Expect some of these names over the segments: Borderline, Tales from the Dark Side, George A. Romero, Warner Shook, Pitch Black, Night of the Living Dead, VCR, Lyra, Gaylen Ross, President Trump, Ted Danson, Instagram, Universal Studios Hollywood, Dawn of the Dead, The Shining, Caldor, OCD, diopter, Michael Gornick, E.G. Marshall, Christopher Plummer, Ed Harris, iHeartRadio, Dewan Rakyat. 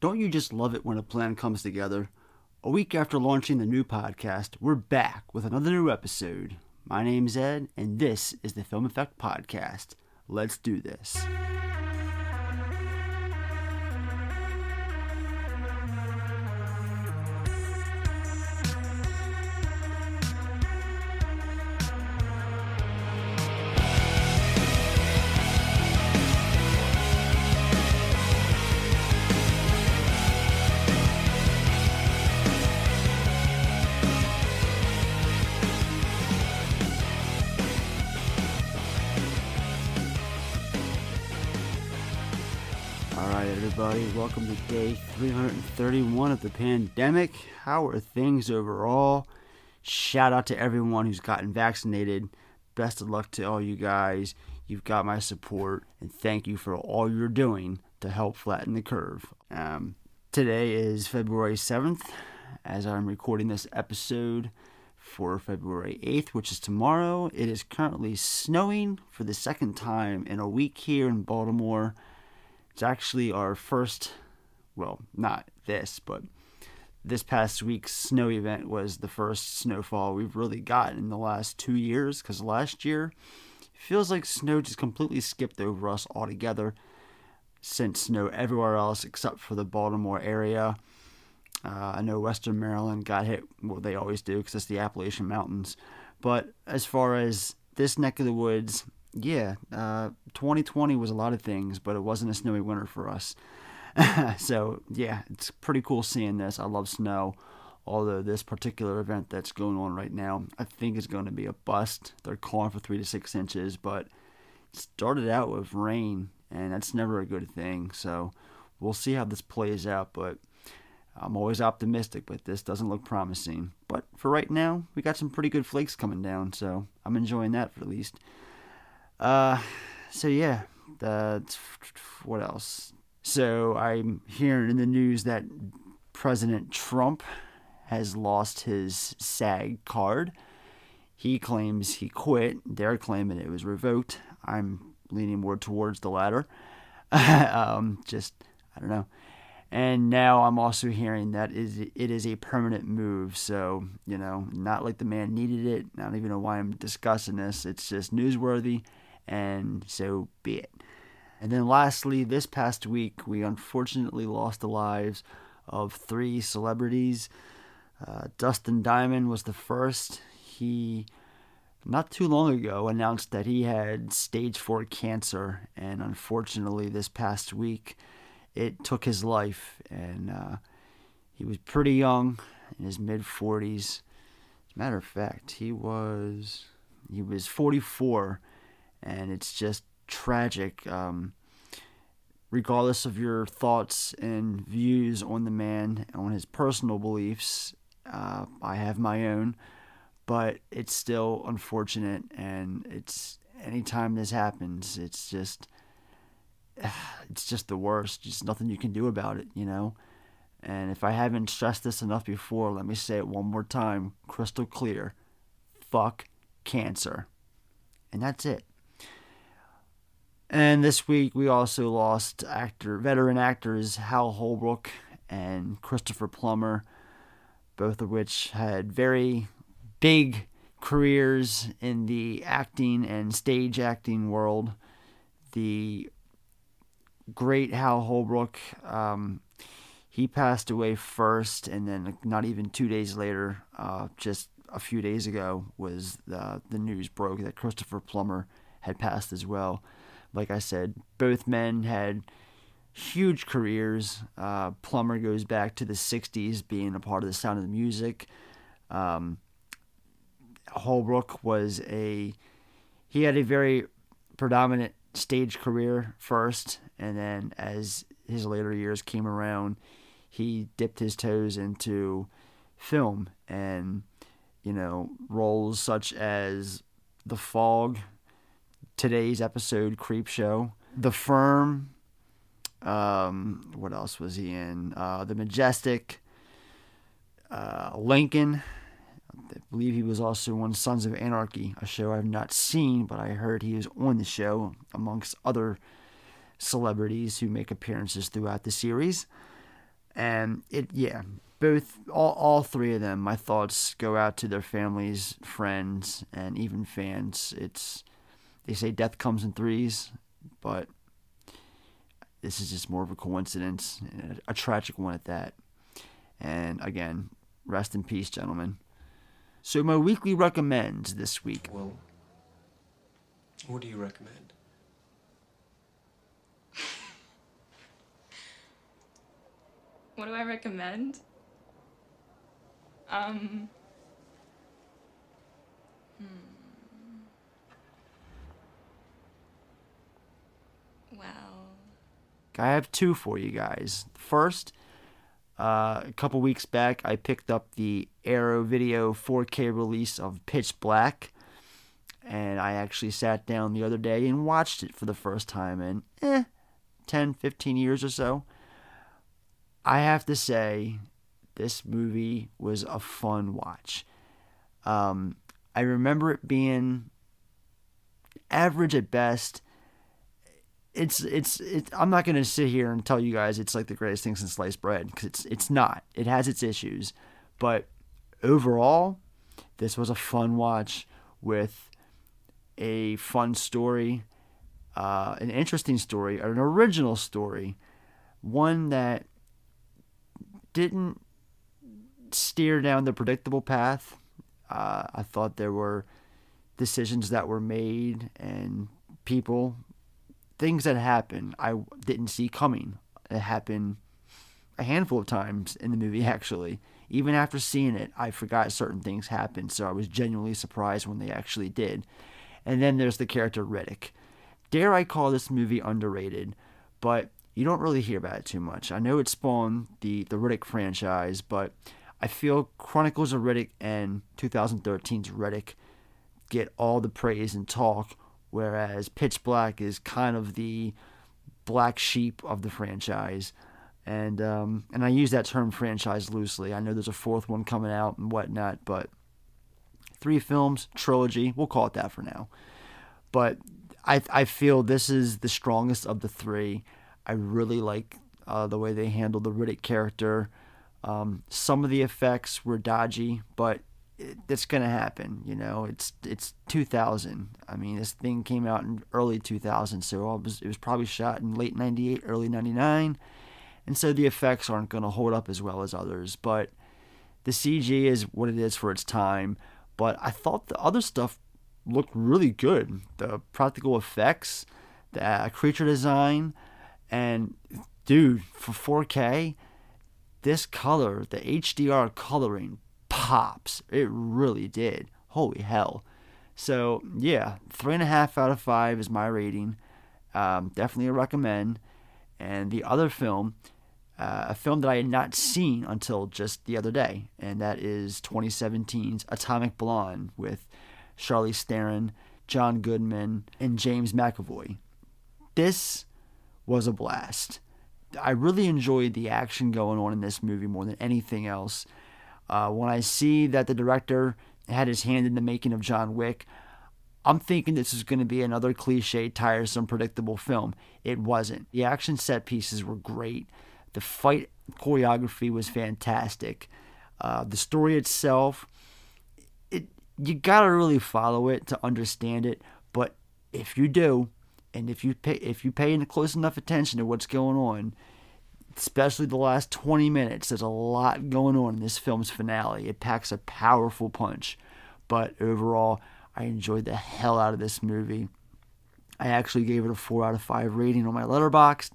Don't you just love it when a plan comes together? A week after launching the new podcast, we're back with another new episode. My name's Ed, and this is the Film Effect Podcast. Let's do this. Welcome to day 331 of the pandemic. How are things overall? Shout out to everyone who's gotten vaccinated. Best of luck to all you guys. You've got my support, and thank you for all you're doing to help flatten the curve. Today is February 7th, as I'm recording this episode for February 8th, which is tomorrow. It is currently snowing for the second time in a week here in Baltimore. It's actually our first, well, not this, but this past week's snow event was the first snowfall we've really gotten in the last 2 years, because last year, it feels like snow just completely skipped over us altogether, sent snow everywhere else except for the Baltimore area. I know Western Maryland got hit, well, they always do, because it's the Appalachian Mountains, but as far as this neck of the woods, 2020 was a lot of things, but it wasn't a snowy winter for us. So, yeah, it's pretty cool seeing this. I love snow, although this particular event that's going on right now, I think is going to be a bust. They're calling for 3 to 6 inches, but it started out with rain, and that's never a good thing. So we'll see how this plays out, but I'm always optimistic, but this doesn't look promising. But for right now, we got some pretty good flakes coming down, so I'm enjoying that for at least. What else? So I'm hearing in the news that President Trump has lost his SAG card. He claims he quit. They're claiming it was revoked. I'm leaning more towards the latter. I don't know. And now I'm also hearing that it is a permanent move. So, you know, not like the man needed it. I don't even know why I'm discussing this. It's just newsworthy. And so be it. And then lastly, this past week, we unfortunately lost the lives of 3 celebrities. Dustin Diamond was the first. He, not too long ago, announced that he had stage 4 cancer. And unfortunately, this past week, it took his life. And he was pretty young, in his mid-40s. As a matter of fact, he was 44. And it's just tragic. Regardless of your thoughts and views on the man, on his personal beliefs, I have my own, but it's still unfortunate. And it's anytime this happens, it's just the worst. Just nothing you can do about it, you know. And if I haven't stressed this enough before, let me say it one more time, crystal clear: fuck cancer. And that's it. And this week, we also lost veteran actors Hal Holbrook and Christopher Plummer, both of which had very big careers in the acting and stage acting world. The great Hal Holbrook, he passed away first, and then not even 2 days later, just a few days ago, was the news broke that Christopher Plummer had passed as well. Like I said, both men had huge careers. Plummer goes back to the 60s, being a part of the Sound of the Music. Holbrook had a very predominant stage career first, and then as his later years came around, he dipped his toes into film and, you know, roles such as The Fog, today's episode, Creepshow, The Firm, what else was he in? The Majestic, Lincoln. I believe he was also on Sons of Anarchy, a show I've not seen, but I heard he was on the show, amongst other celebrities who make appearances throughout the series. All three of them, my thoughts go out to their families, friends, and even fans. They say death comes in threes, but this is just more of a coincidence, a tragic one at that. And again, rest in peace, gentlemen. So my weekly recommends this week. Well, what do you recommend? What do I recommend? Wow. I have two for you guys. First, a couple weeks back, I picked up the Arrow Video 4K release of Pitch Black, and I actually sat down the other day and watched it for the first time in 10, 15 years or so. I have to say, this movie was a fun watch. I remember it being average at best. I'm not gonna sit here and tell you guys it's like the greatest thing since sliced bread, because it's not. It has its issues, but overall, this was a fun watch with a fun story, an interesting story, an original story, one that didn't steer down the predictable path. I thought there were decisions that were made and people, things that happened I didn't see coming. It happened a handful of times in the movie, actually. Even after seeing it, I forgot certain things happened, so I was genuinely surprised when they actually did. And then there's the character Riddick. Dare I call this movie underrated, but you don't really hear about it too much. I know it spawned the Riddick franchise, but I feel Chronicles of Riddick and 2013's Riddick get all the praise and talk, whereas Pitch Black is kind of the black sheep of the franchise. And I use that term franchise loosely. I know there's a fourth one coming out and whatnot, but three films, trilogy, we'll call it that for now. But I feel this is the strongest of the three. I really like the way they handled the Riddick character. Some of the effects were dodgy, but that's going to happen, you know. It's 2000. I mean, this thing came out in early 2000, so it was probably shot in late 98, early 99, and so the effects aren't going to hold up as well as others, but the CG is what it is for its time. But I thought the other stuff looked really good. The practical effects, the creature design, and dude, for 4K, this color, the HDR coloring, pops. It really did. Holy hell. So yeah, 3.5 out of 5 is my rating. Definitely a recommend. And the other film, a film that I had not seen until just the other day, and that is 2017's Atomic Blonde with Charlize Theron, John Goodman, and James McAvoy. This was a blast. I really enjoyed the action going on in this movie more than anything else. When I see that the director had his hand in the making of John Wick, I'm thinking this is going to be another cliche, tiresome, predictable film. It wasn't. The action set pieces were great. The fight choreography was fantastic. The story itself, you got to really follow it to understand it. But if you do, and if you pay close enough attention to what's going on, especially the last 20 minutes, there's a lot going on in this film's finale. It packs a powerful punch. But overall, I enjoyed the hell out of this movie. I actually gave it a 4 out of 5 rating on my Letterboxd.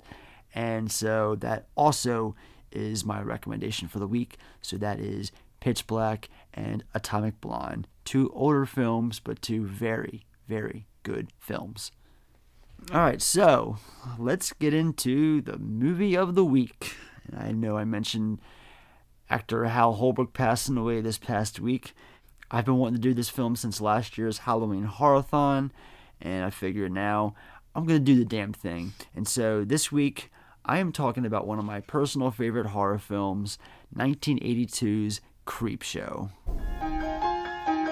And so that also is my recommendation for the week. So that is Pitch Black and Atomic Blonde. Two older films, but two very, very good films. Alright, so let's get into the movie of the week. And I know I mentioned actor Hal Holbrook passing away this past week. I've been wanting to do this film since last year's Halloween Horror-a-thon, and I figured now I'm going to do the damn thing. And so this week, I am talking about one of my personal favorite horror films, 1982's Creepshow.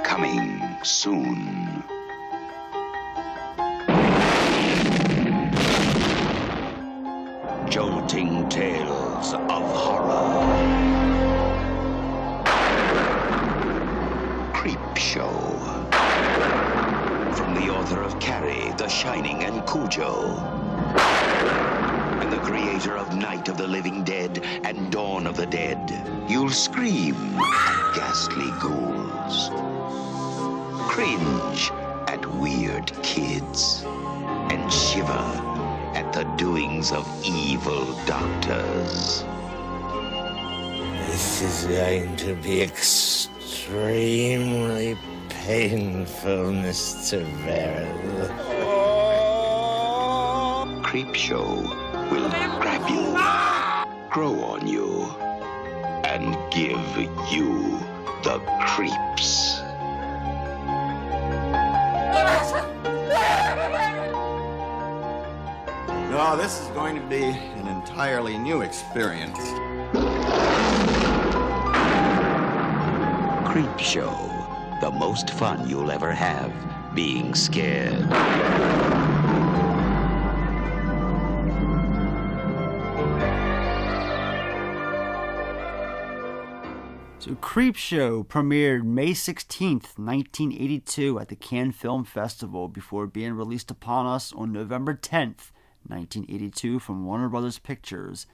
Coming soon. Jolting tales of horror. Creep Show. From the author of Carrie, The Shining, and Cujo. And the creator of Night of the Living Dead and Dawn of the Dead. You'll scream at ghastly ghouls. Cringe at weird kids. And shiver at the doings of evil doctors. This is going to be extremely painful, Mr. Verrill. Creepshow will grab you, grow on you, and give you the creeps. No, this is going to be an entirely new experience. Creep Show. The most fun you'll ever have being scared. So Creep Show premiered May 16th, 1982 at the Cannes Film Festival before being released upon us on November 10th. 1982 from Warner Brothers Pictures.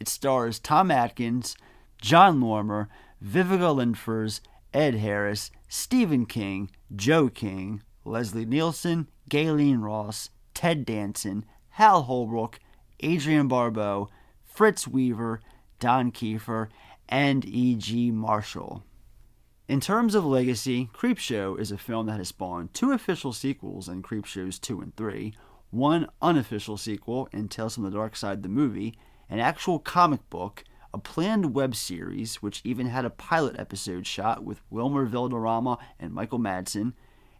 It stars Tom Atkins, John Lormer, Vivica Lindfors, Ed Harris, Stephen King, Joe King, Leslie Nielsen, Gaylen Ross, Ted Danson, Hal Holbrook, Adrienne Barbeau, Fritz Weaver, Don Kiefer, and E.G. Marshall. In terms of legacy, Creepshow is a film that has spawned two official sequels in Creepshows 2 and 3, one unofficial sequel in Tales from the Dark Side, the movie, an actual comic book, a planned web series, which even had a pilot episode shot with Wilmer Valderrama and Michael Madsen,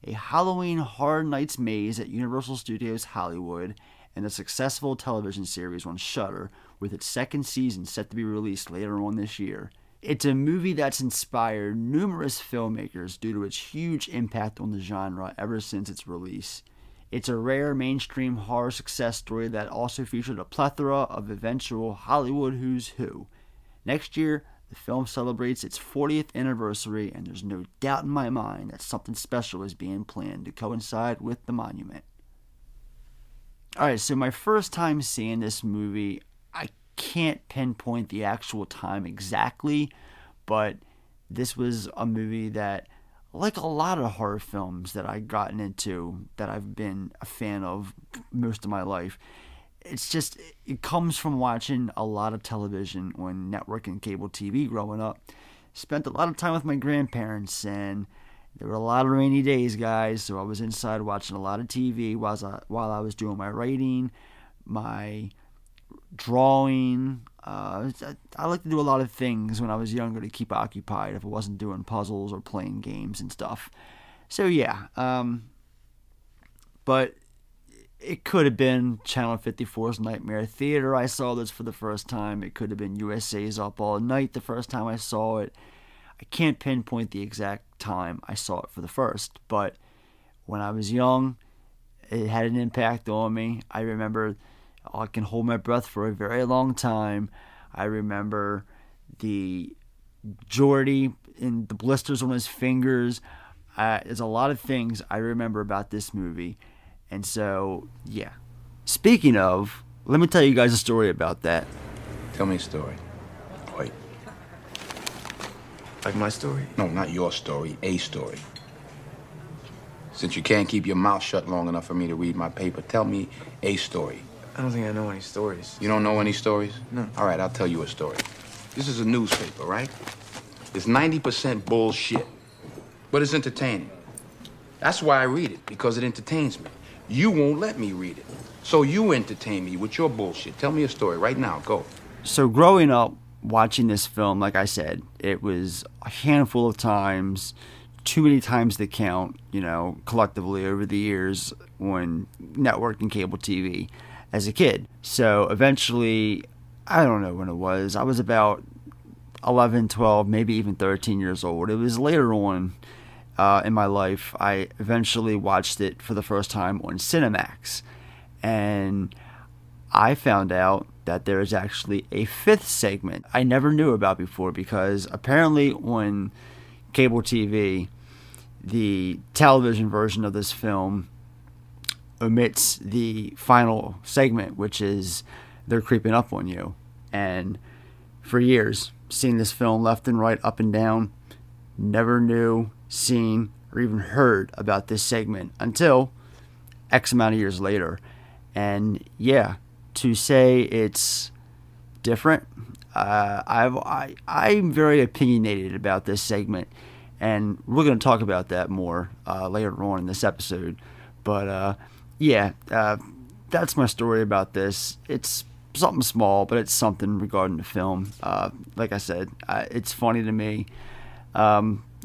a Halloween Horror Nights Maze at Universal Studios Hollywood, and a successful television series on Shudder, with its second season set to be released later on this year. It's a movie that's inspired numerous filmmakers due to its huge impact on the genre ever since its release. It's a rare mainstream horror success story that also featured a plethora of eventual Hollywood who's who. Next year, the film celebrates its 40th anniversary, and there's no doubt in my mind that something special is being planned to coincide with the monument. Alright, so my first time seeing this movie, I can't pinpoint the actual time exactly, but this was a movie that, like a lot of horror films that I've gotten into, that I've been a fan of most of my life, it's just, it comes from watching a lot of television on network and cable TV growing up. Spent a lot of time with my grandparents, and there were a lot of rainy days, guys, so I was inside watching a lot of TV while I was doing my writing, my drawing. I like to do a lot of things when I was younger to keep occupied if I wasn't doing puzzles or playing games and stuff. So yeah, but it could have been Channel 54's Nightmare Theater I saw this for the first time. It could have been USA's Up All Night the first time I saw it. I can't pinpoint the exact time I saw it for the first, but when I was young, it had an impact on me. I remember I can hold my breath for a very long time. I remember the Geordie and the blisters on his fingers. There's a lot of things I remember about this movie. And so, yeah. Speaking of, let me tell you guys a story about that. Tell me a story. Wait. Like my story? No, not your story. A story. Since you can't keep your mouth shut long enough for me to read my paper, tell me a story. I don't think I know any stories. You don't know any stories? No. All right, I'll tell you a story. This is a newspaper, right? It's 90% bullshit, but it's entertaining. That's why I read it, because it entertains me. You won't let me read it, so you entertain me with your bullshit. Tell me a story right now. Go. So growing up, watching this film, like I said, it was a handful of times, too many times to count, you know, collectively over the years on network and cable TV. As a kid. So eventually, I don't know when it was, I was about 11, 12, maybe even 13 years old. It was later on in my life, I eventually watched it for the first time on Cinemax. And I found out that there is actually a fifth segment I never knew about before, because apparently on cable TV, the television version of this film omits the final segment, which is they're creeping up on you. And for years, seen this film left and right, up and down, never knew, seen, or even heard about this segment until X amount of years later. And yeah, to say it's different, I'm very opinionated about this segment, and we're going to talk about that more later on in this episode. But that's my story about this. It's something small, but it's something regarding the film. Like I said, it's funny to me. You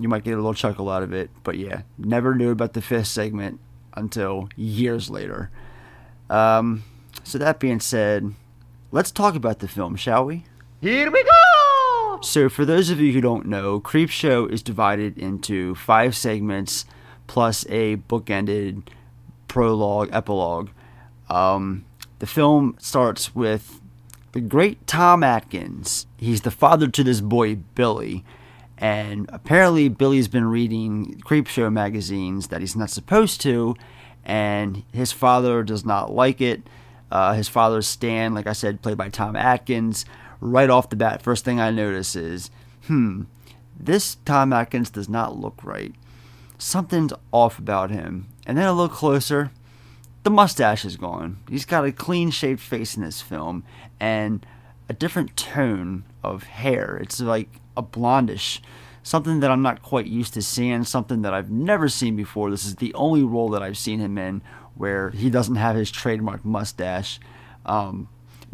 might get a little chuckle out of it, but yeah, never knew about the fifth segment until years later. So that being said, let's talk about the film, shall we? Here we go! So for those of you who don't know, Creepshow is divided into 5 segments plus a bookended prologue, epilogue. The film starts with the great Tom Atkins. He's the father to this boy, Billy. And apparently Billy's been reading Creepshow magazines that he's not supposed to, and his father does not like it. His father's Stan, like I said, played by Tom Atkins. Right off the bat, first thing I notice is, this Tom Atkins does not look right. Something's off about him. And then a little closer, the mustache is gone. He's got a clean-shaved face in this film, and a different tone of hair. It's like a blondish, something that I'm not quite used to seeing, something that I've never seen before. This is the only role that I've seen him in where he doesn't have his trademark mustache.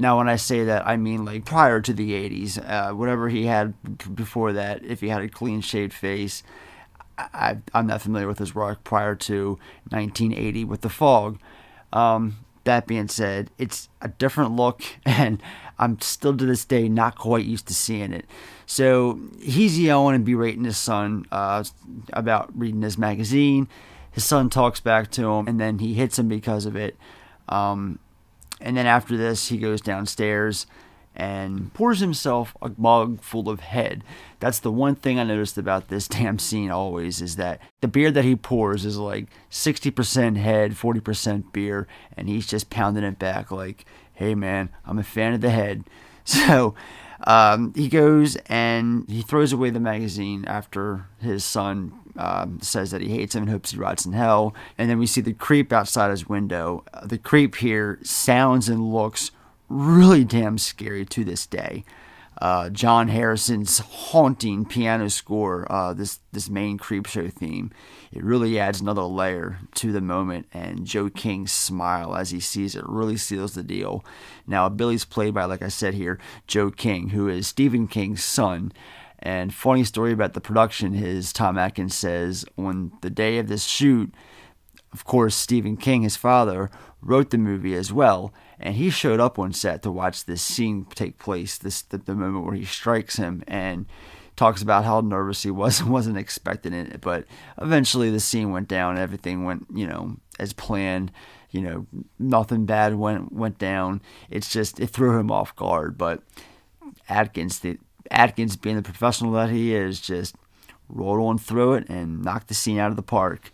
Now, when I say that, I mean like prior to the 80s, whatever he had before that, if he had a clean-shaved face. I'm not familiar with his work prior to 1980 with The Fog. That being said, it's a different look, and I'm still to this day not quite used to seeing it. So he's yelling and berating his son about reading his magazine. His son talks back to him, and then he hits him because of it. And then after this, he goes downstairs and pours himself a mug full of head. That's the one thing I noticed about this damn scene always, is that the beer that he pours is like 60% head, 40% beer, and he's just pounding it back like, hey man, I'm a fan of the head. So he goes and he throws away the magazine after his son says that he hates him and hopes he rots in hell. And then we see the creep outside his window. The creep here sounds and looks really damn scary to this day. John Harrison's haunting piano score, this main Creepshow theme, it really adds another layer to the moment, and Joe King's smile as he sees it really seals the deal. Now, Billy's played by, like I said here, Joe King, who is Stephen King's son. And funny story about the production is Tom Atkins says on the day of this shoot, of course, Stephen King, his father, wrote the movie as well, and he showed up on set to watch this scene take place, the moment where he strikes him, and talks about how nervous he was and wasn't expecting it. But eventually the scene went down, everything went, as planned, nothing bad went down. It's just, it threw him off guard. But Atkins being the professional that he is, just rolled on through it and knocked the scene out of the park.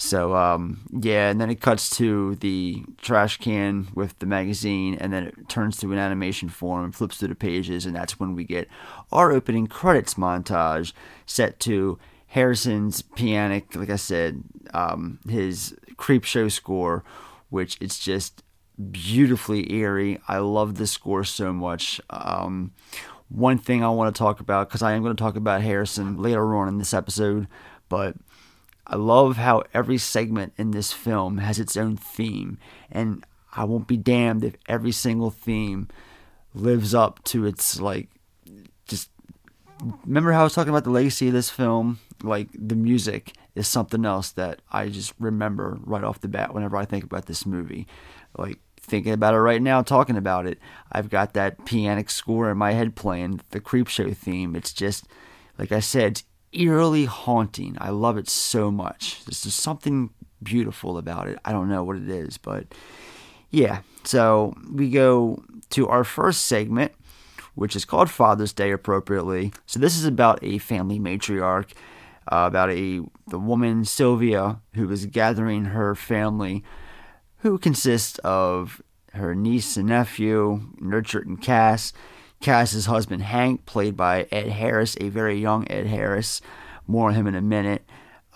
So, and then it cuts to the trash can with the magazine, and then it turns to an animation form and flips through the pages, and that's when we get our opening credits montage set to Harrison's pianic, like I said, his Creepshow score, which it's just beautifully eerie. I love the score so much. One thing I want to talk about, because I am going to talk about Harrison later on in this episode, but I love how every segment in this film has its own theme, and I won't be damned if every single theme lives up to its, just remember how I was talking about the legacy of this film? The music is something else that I just remember right off the bat whenever I think about this movie. Thinking about it right now, talking about it, I've got that pianic score in my head playing, the Creepshow theme. It's just, like I said, eerily haunting. I love it so much. There's just something beautiful about it. I don't know what it is, but Yeah, so we go to our first segment, which is called Father's Day appropriately. So this is about a family matriarch, about the woman Sylvia, who is gathering her family, who consists of her niece and nephew, Nurtured and Cass, Cass's husband Hank, played by Ed Harris, a very young Ed Harris, more on him in a minute,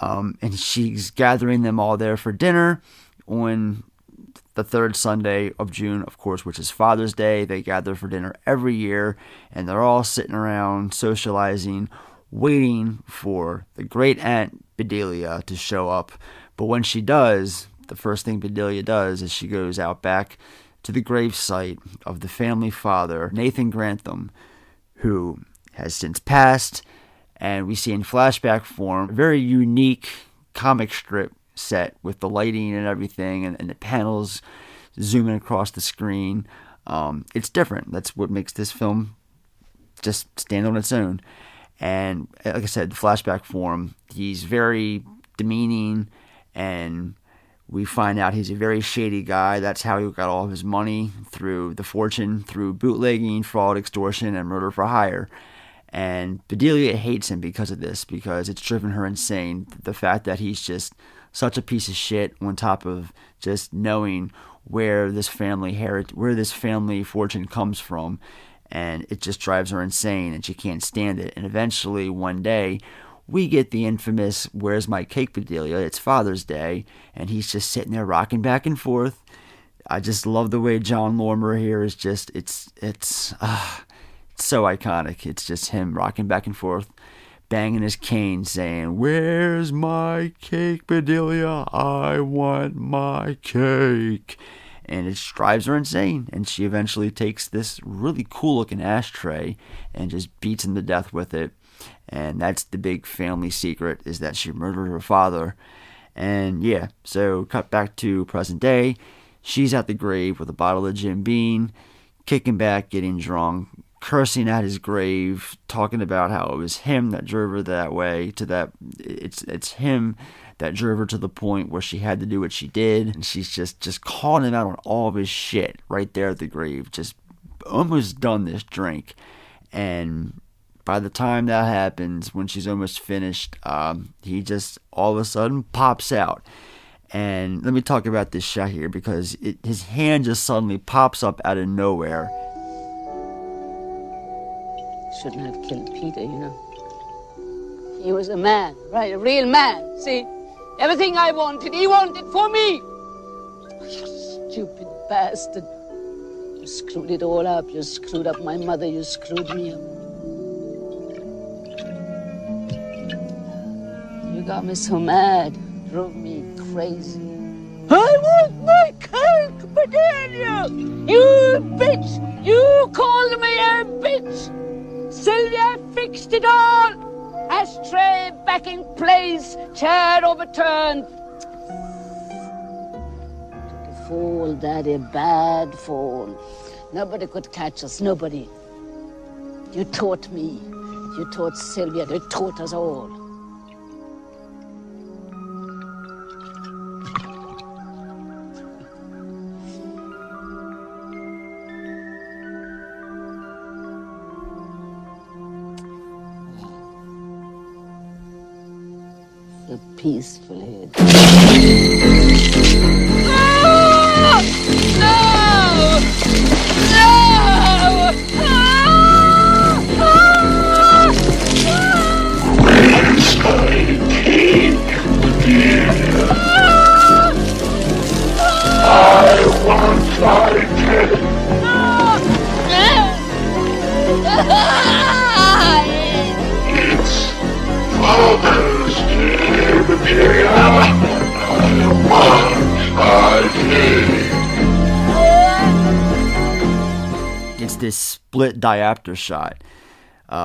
and she's gathering them all there for dinner on the third Sunday of June, of course, which is Father's Day. They gather for dinner every year, and they're all sitting around socializing, waiting for the great aunt Bedelia to show up. But when she does, the first thing Bedelia does is she goes out back to the gravesite of the family father, Nathan Grantham, who has since passed, and we see in flashback form a very unique comic strip set with the lighting and everything, and the panels zooming across the screen. It's different. That's what makes this film just stand on its own. And like I said, the flashback form, he's very demeaning, and we find out he's a very shady guy. That's how he got all of his money, through the fortune, through bootlegging, fraud, extortion, and murder for hire. And Bedelia hates him because of this, because it's driven her insane. The fact that he's just such a piece of shit, on top of just knowing where this family fortune comes from. And it just drives her insane, and she can't stand it. And eventually, one day, we get the infamous "Where's my cake, Bedelia?" It's Father's Day, and he's just sitting there rocking back and forth. I just love the way John Lormer here is it's so iconic. It's just him rocking back and forth, banging his cane, saying, "Where's my cake, Bedelia? I want my cake." And it drives her insane, and she eventually takes this really cool-looking ashtray and just beats him to death with it. And that's the big family secret, is that she murdered her father. And yeah, so cut back to present day. She's at the grave with a bottle of Jim Beam, kicking back, getting drunk, cursing at his grave, talking about how it was him that drove her that way, to that it's him that drove her to the point where she had to do what she did. And she's just calling him out on all of his shit right there at the grave, just almost done this drink. And by the time that happens, when she's almost finished, he just all of a sudden pops out. And let me talk about this shot here, because his hand just suddenly pops up out of nowhere. Shouldn't have killed Peter, you know. He was a man, right? A real man. See, everything I wanted, he wanted for me. You stupid bastard. You screwed it all up. You screwed up my mother. You screwed me up. You got me so mad, drove me crazy. I want my cake, Bedelia! You bitch! You called me a bitch! Sylvia fixed it all! Ashtray back in place, chair overturned. Took a fall, Daddy, a bad fall. Nobody could catch us, nobody. You taught me, you taught Sylvia, you taught us all. Peaceful head. I want my cake. It's Father's Day. It's this split diopter shot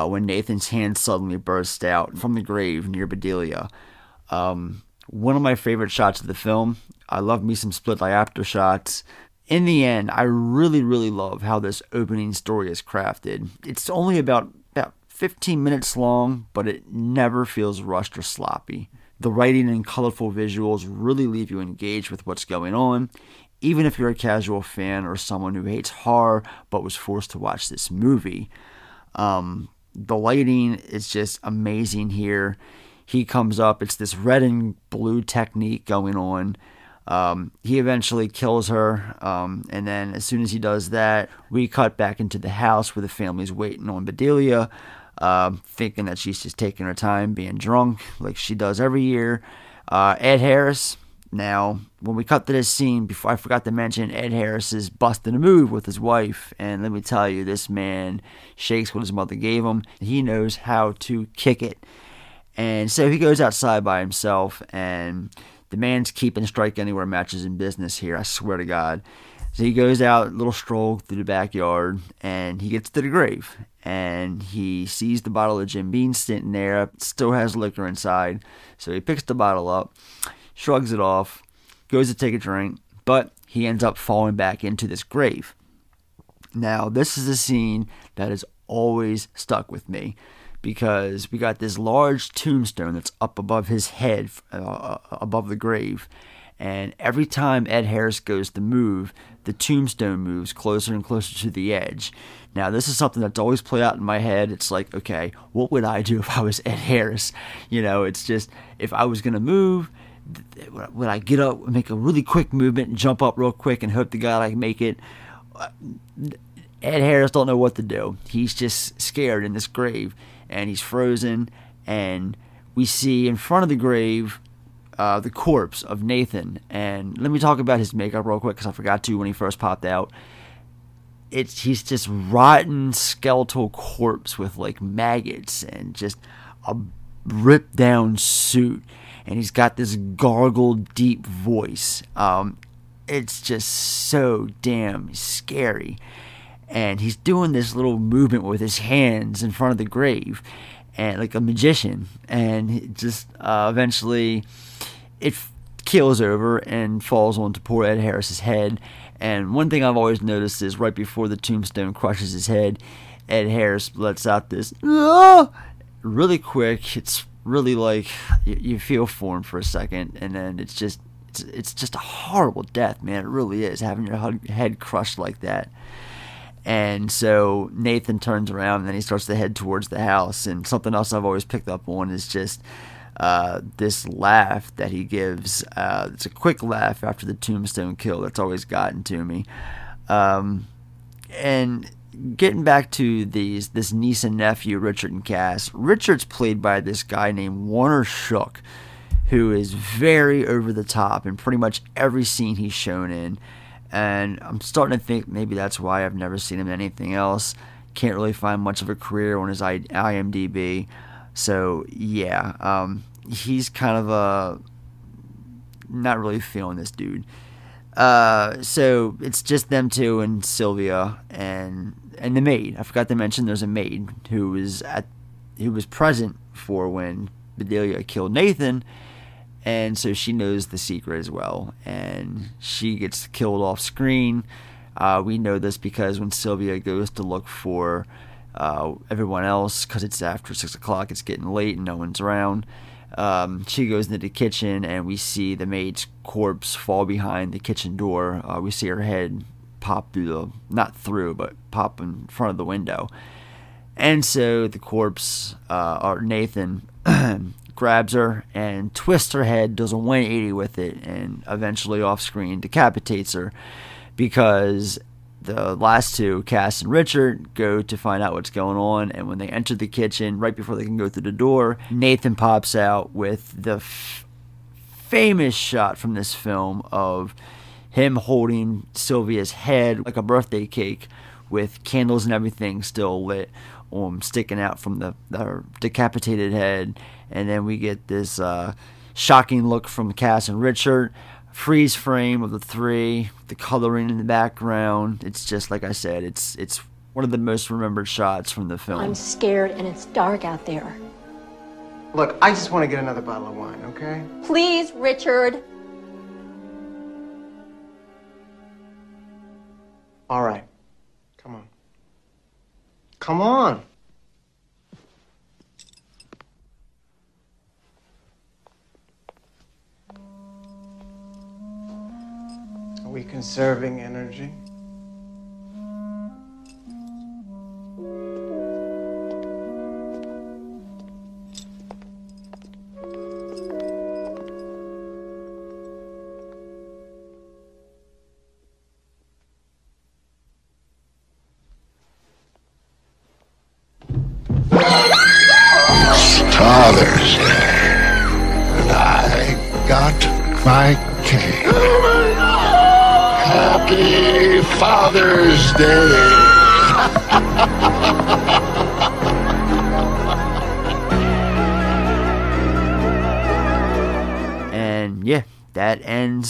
when Nathan's hand suddenly bursts out from the grave near Bedelia. One of my favorite shots of the film. I love me some split diopter shots. In the end, I really, really love how this opening story is crafted. It's only about 15 minutes long, but it never feels rushed or sloppy. The writing and colorful visuals really leave you engaged with what's going on. even if you're a casual fan or someone who hates horror but was forced to watch this movie. The lighting is just amazing here. He comes up. It's this red and blue technique going on. He eventually kills her. And then as soon as he does that, we cut back into the house where the family's waiting on Bedelia, thinking that she's just taking her time, being drunk like she does every year. Ed Harris. Now, when we cut to this scene, before I forgot to mention, Ed Harris is busting a move with his wife. And let me tell you, this man shakes what his mother gave him. He knows how to kick it. And so he goes outside by himself, and the man's keeping strike anywhere matches in business here, I swear to God. So he goes out, little stroll through the backyard, and he gets to the grave. And he sees the bottle of Jim Beam sitting there. It still has liquor inside. So he picks the bottle up, shrugs it off, goes to take a drink, but he ends up falling back into this grave. Now, this is a scene that has always stuck with me, because we got this large tombstone that's up above his head, above the grave. And every time Ed Harris goes to move, the tombstone moves closer and closer to the edge. Now, this is something that's always played out in my head. It's like, okay, what would I do if I was Ed Harris? You know, it's just, if I was going to move, would I get up, make a really quick movement and jump up real quick and hope to God I can make it? Ed Harris don't know what to do. He's just scared in this grave, and he's frozen, and we see in front of the grave the corpse of Nathan. And let me talk about his makeup real quick, because I forgot to when he first popped out. He's just rotten skeletal corpse with like maggots and just a ripped down suit, and he's got this gargled deep voice. It's just so damn scary. And he's doing this little movement with his hands in front of the grave, and like a magician. And it just eventually it keels over and falls onto poor Ed Harris's head. And one thing I've always noticed is right before the tombstone crushes his head, Ed Harris lets out this really quick. It's really like you feel for him for a second, and then it's just a horrible death, man. It really is, having your head crushed like that. And so Nathan turns around, and then he starts to head towards the house. And something else I've always picked up on is just this laugh that he gives. It's a quick laugh after the tombstone kill that's always gotten to me. And getting back to this niece and nephew, Richard and Cass. Richard's played by this guy named Warner Shook, who is very over the top in pretty much every scene he's shown in. And I'm starting to think maybe that's why I've never seen him in anything else. Can't really find much of a career on his IMDb. So, yeah, he's kind of not really feeling this dude. So it's just them two and Sylvia and the maid. I forgot to mention there's a maid who was present for when Bedelia killed Nathan. And so she knows the secret as well. And she gets killed off screen. We know this because when Sylvia goes to look for everyone else, because it's after 6 o'clock, it's getting late and no one's around, she goes into the kitchen, and we see the maid's corpse fall behind the kitchen door. We see her head pop pop in front of the window. And so the corpse, or Nathan, grabs her and twists her head, does a 180 with it, and eventually off screen decapitates her, because the last two, Cass and Richard, go to find out what's going on. And when they enter the kitchen, right before they can go through the door, Nathan pops out with the famous shot from this film of him holding Sylvia's head like a birthday cake with candles and everything still lit, sticking out from the decapitated head. And then we get this shocking look from Cass and Richard, freeze frame of the three, the coloring in the background. It's just, like I said, it's one of the most remembered shots from the film. I'm scared, and it's dark out there. Look, I just want to get another bottle of wine, okay? Please, Richard. All right. Come on. Come on. We conserving energy.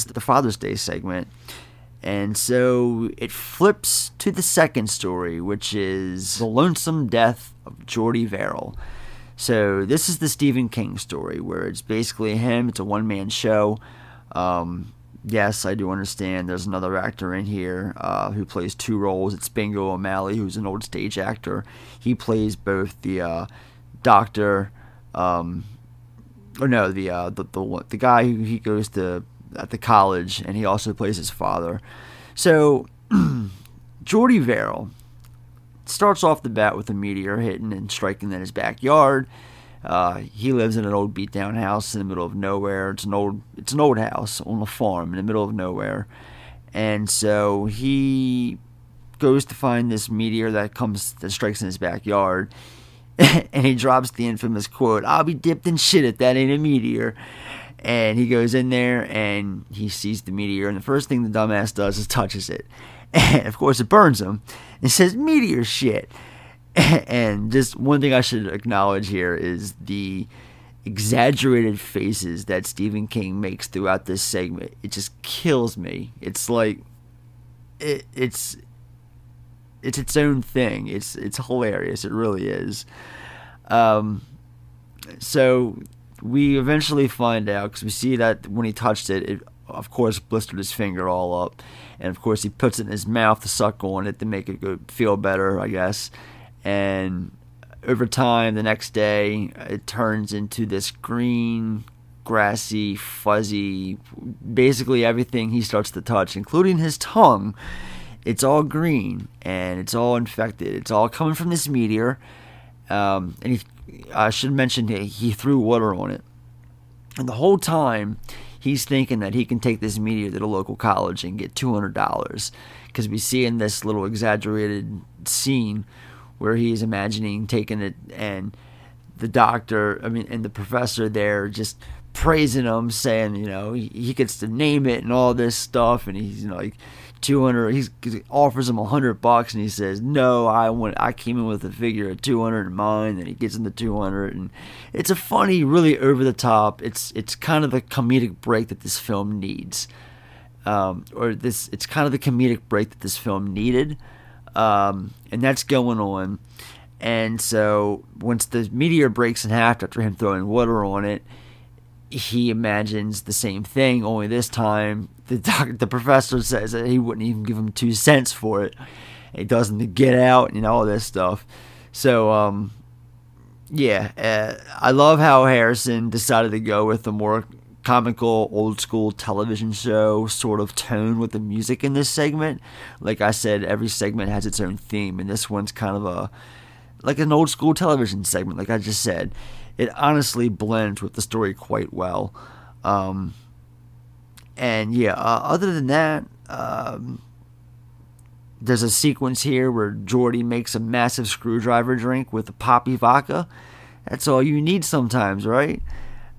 The Father's Day segment, and so it flips to the second story, which is The Lonesome Death of Geordie Verrill. So this is the Stephen King story, where it's basically him. It's a one-man show. Yes, I do understand there's another actor in here who plays two roles. It's Bingo O'Malley, who's an old stage actor. He plays both the doctor, the guy who he goes to at the college, and he also plays his father. So Geordie Verrill starts off the bat with a meteor hitting and striking in his backyard. He lives in an old beat-down house in the middle of nowhere. It's an old house on a farm in the middle of nowhere. And so he goes to find this meteor that strikes in his backyard. And he drops the infamous quote, "I'll be dipped in shit if that ain't a meteor." And he goes in there, and he sees the meteor, and the first thing the dumbass does is touches it. And, of course, it burns him. It says, "Meteor shit." And just one thing I should acknowledge here is the exaggerated faces that Stephen King makes throughout this segment. It just kills me. It's like, it's its own thing. It's hilarious. It really is. So we eventually find out, because we see that when he touched it, it, of course, blistered his finger all up. And, of course, he puts it in his mouth to suck on it to make it feel better, I guess. And over time, the next day, it turns into this green, grassy, fuzzy, basically everything he starts to touch, including his tongue. It's all green, and it's all infected. It's all coming from this meteor. And I should mention he threw water on it. And the whole time, he's thinking that he can take this meteor to the local college and get $200. Because we see in this little exaggerated scene where he's imagining taking it, and the professor there just praising him, saying, he gets to name it and all this stuff. And he's like, he offers him $100, and he says, "No, I came in with a figure of 200 in mind," and he gets him the 200, and it's a funny, really over the top. It's kind of the comedic break that this film needs, it's kind of the comedic break that this film needed, and that's going on. And so once the meteor breaks in half after him throwing water on it, he imagines the same thing, only this time the professor says that he wouldn't even give him 2 cents for it. He tells him to get out and all this stuff. So, I love how Harrison decided to go with the more comical, old-school television show sort of tone with the music in this segment. Like I said, every segment has its own theme, and this one's kind of like an old-school television segment, like I just said. It honestly blends with the story quite well. Other than that, there's a sequence here where Geordie makes a massive screwdriver drink with a poppy vodka. That's all you need sometimes, right?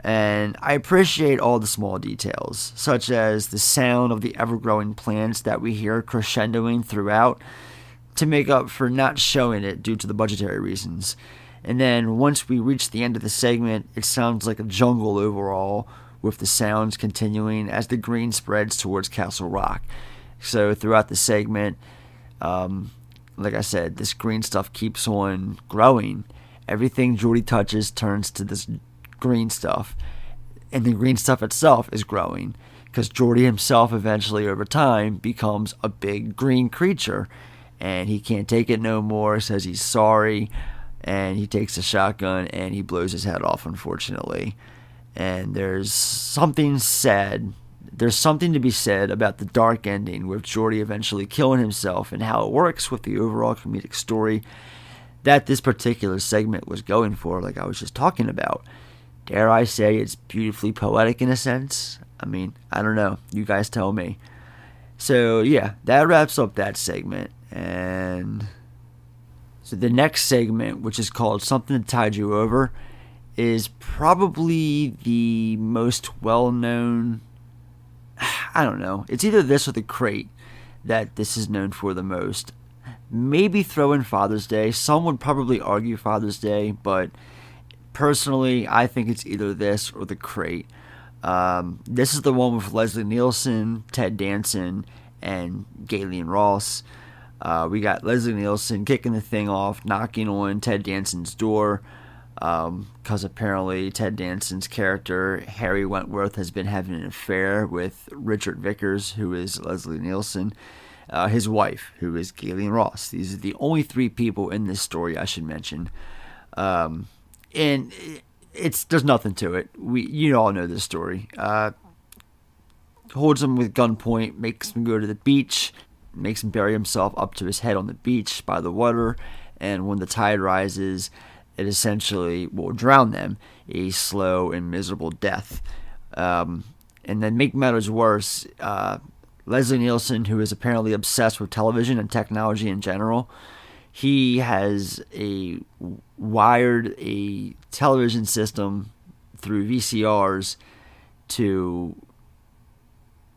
And I appreciate all the small details, such as the sound of the ever-growing plants that we hear crescendoing throughout to make up for not showing it due to the budgetary reasons. And then once we reach the end of the segment, it sounds like a jungle overall, with the sounds continuing as the green spreads towards Castle Rock. So throughout the segment, like I said, this green stuff keeps on growing. Everything Geordie touches turns to this green stuff. And the green stuff itself is growing, because Geordie himself eventually over time becomes a big green creature. And he can't take it no more, says he's sorry. And he takes a shotgun and he blows his head off, unfortunately. And there's something sad There's something to be said about the dark ending with Jordy eventually killing himself and how it works with the overall comedic story that this particular segment was going for, like I was just talking about. Dare I say it's beautifully poetic in a sense? I mean, I don't know. You guys tell me. So, yeah, that wraps up that segment. And so the next segment, which is called Something That Tied You Over, is probably the most well-known, I don't know, it's either this or The Crate that this is known for the most. Maybe throw in Father's Day. Some would probably argue Father's Day, but personally, I think it's either this or The Crate. This is the one with Leslie Nielsen, Ted Danson, and Gaylen Ross. We got Leslie Nielsen kicking the thing off, knocking on Ted Danson's door, because apparently Ted Danson's character, Harry Wentworth, has been having an affair with Richard Vickers, who is Leslie Nielsen, his wife, who is Gaylen Ross. These are the only three people in this story I should mention. And there's nothing to it. You all know this story. Holds him with gunpoint, makes him go to the beach, makes him bury himself up to his head on the beach by the water, and when the tide rises, it essentially will drown them, a slow and miserable death. And then make matters worse, Leslie Nielsen, who is apparently obsessed with television and technology in general, he has wired a television system through VCRs to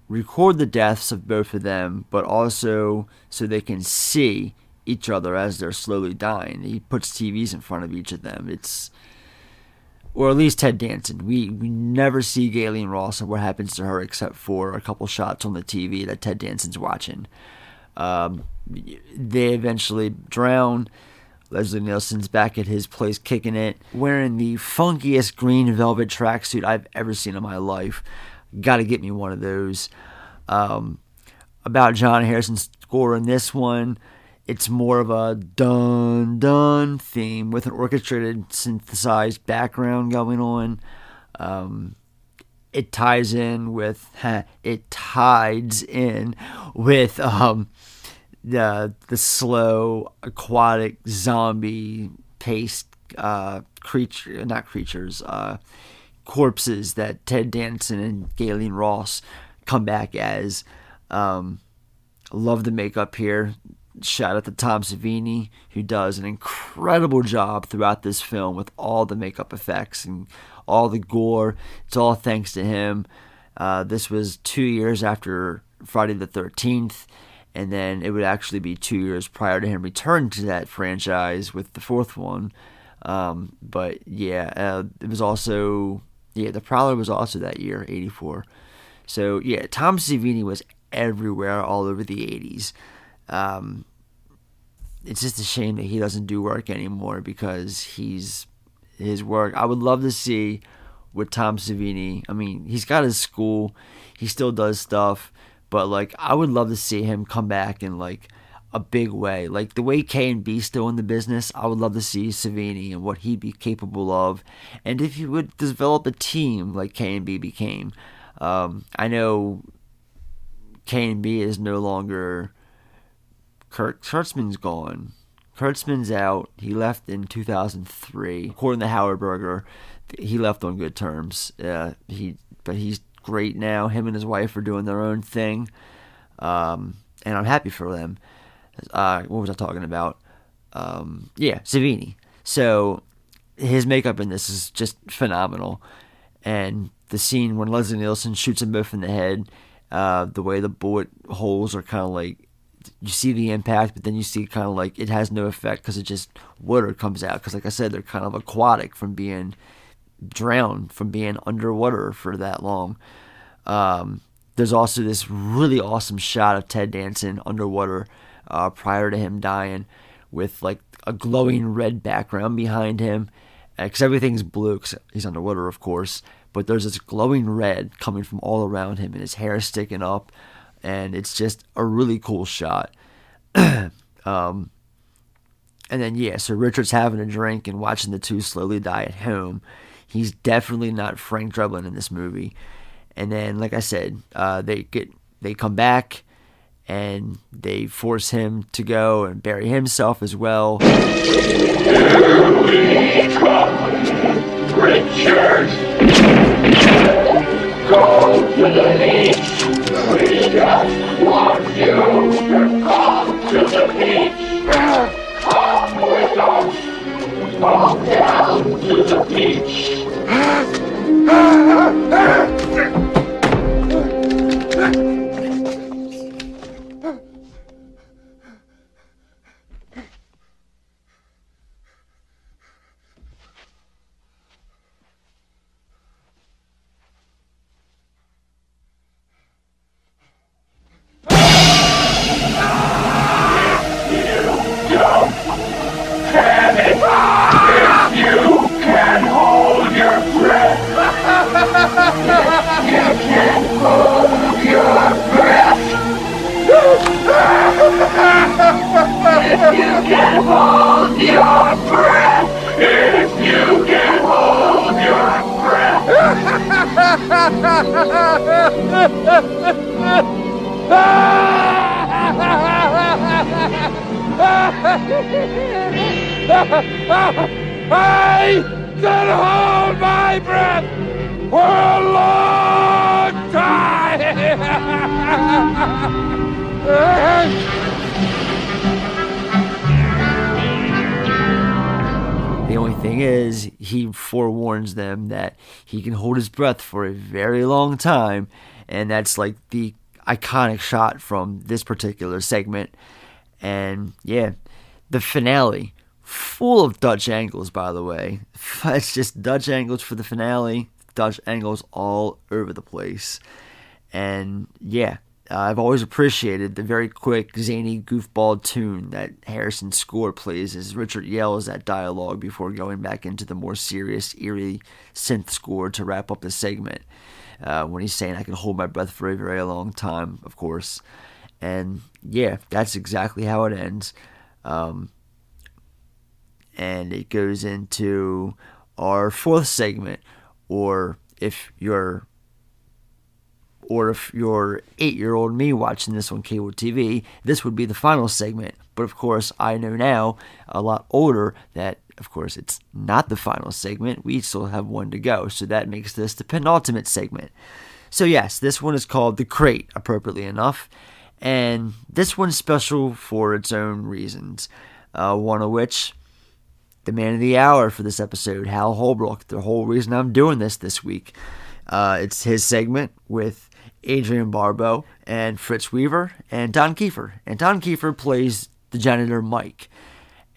record the deaths of both of them, but also so they can see each other as they're slowly dying. He puts TVs in front of each of them. Or at least Ted Danson. We never see Gaylen Ross and what happens to her except for a couple shots on the TV that Ted Danson's watching. They eventually drown. Leslie Nielsen's back at his place kicking it, wearing the funkiest green velvet tracksuit I've ever seen in my life. Gotta get me one of those. About John Harrison's score in this one, it's more of a dun-dun theme with an orchestrated synthesized background going on. It tides in with the slow aquatic zombie paced corpses that Ted Danson and Gaylen Ross come back as. Love the makeup here. Shout out to Tom Savini, who does an incredible job throughout this film with all the makeup effects and all the gore. It's all thanks to him. This was 2 years after Friday the 13th, and then it would actually be 2 years prior to him returning to that franchise with the fourth one. It was also, The Prowler was also that year, 84. So, Tom Savini was everywhere all over the 80s. It's just a shame that he doesn't do work anymore because his work. I would love to see with Tom Savini. I mean, he's got his school. He still does stuff. But, I would love to see him come back in, a big way. The way K&B's still in the business, I would love to see Savini and what he'd be capable of. And if he would develop a team like K&B became. I know K&B is no longer... Kurtzman's gone. Kurtzman's out. He left in 2003. According to Howard Berger, he left on good terms. But he's great now. Him and his wife are doing their own thing, and I'm happy for them. What was I talking about? Savini. So his makeup in this is just phenomenal. And the scene when Leslie Nielsen shoots him both in the head, the way the bullet holes are kind of you see the impact, but then you see kind of it has no effect because it just water comes out. Because like I said, they're kind of aquatic from being drowned, from being underwater for that long. There's also this really awesome shot of Ted Danson underwater prior to him dying with a glowing red background behind him. Because everything's blue because he's underwater, of course. But there's this glowing red coming from all around him and his hair sticking up. And it's just a really cool shot. So Richard's having a drink and watching the two slowly die at home. He's definitely not Frank Drebin in this movie. And then, like I said, they come back and they force him to go and bury himself as well. Here we come, Richard. Go to the beach. We just want you to come to the beach. Come with us. Walk down to the beach. Them that he can hold his breath for a very long time, and that's like the iconic shot from this particular segment. And yeah, the finale, full of Dutch angles, by the way. It's just Dutch angles for the finale, Dutch angles all over the place. And yeah, I've always appreciated the very quick, zany, goofball tune that Harrison's score plays as Richard yells that dialogue before going back into the more serious, eerie synth score to wrap up the segment. When he's saying, I can hold my breath for a very long time, of course. And yeah, that's exactly how it ends. And it goes into our fourth segment, or if you're 8-year-old me watching this on cable TV, this would be the final segment. But of course, I know now, a lot older, that of course it's not the final segment. We still have one to go, so that makes this the penultimate segment. So yes, this one is called The Crate, appropriately enough. And this one's special for its own reasons. One of which, the man of the hour for this episode, Hal Holbrook. The whole reason I'm doing this week. It's his segment with Adrienne Barbeau and Fritz Weaver and Don Kiefer. And Don Kiefer plays the janitor Mike.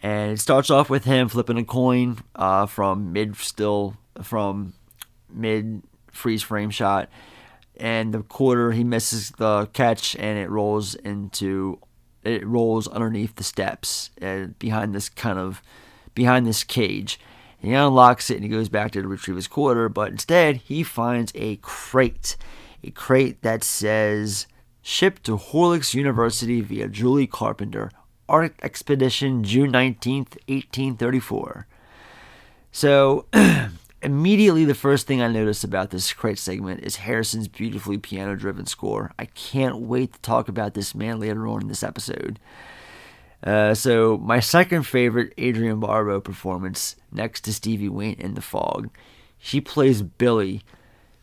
And it starts off with him flipping a coin from mid freeze frame shot. And the quarter, he misses the catch and it rolls underneath the steps behind this cage. He unlocks it and he goes back to retrieve his quarter, but instead he finds a crate. A crate that says, shipped to Horlicks University via Julie Carpenter, Arctic Expedition, June 19th, 1834. So, immediately the first thing I notice about this crate segment is Harrison's beautifully piano-driven score. I can't wait to talk about this man later on in this episode. So, my second favorite Adrienne Barbeau performance, next to Stevie Wayne in The Fog. She plays Billy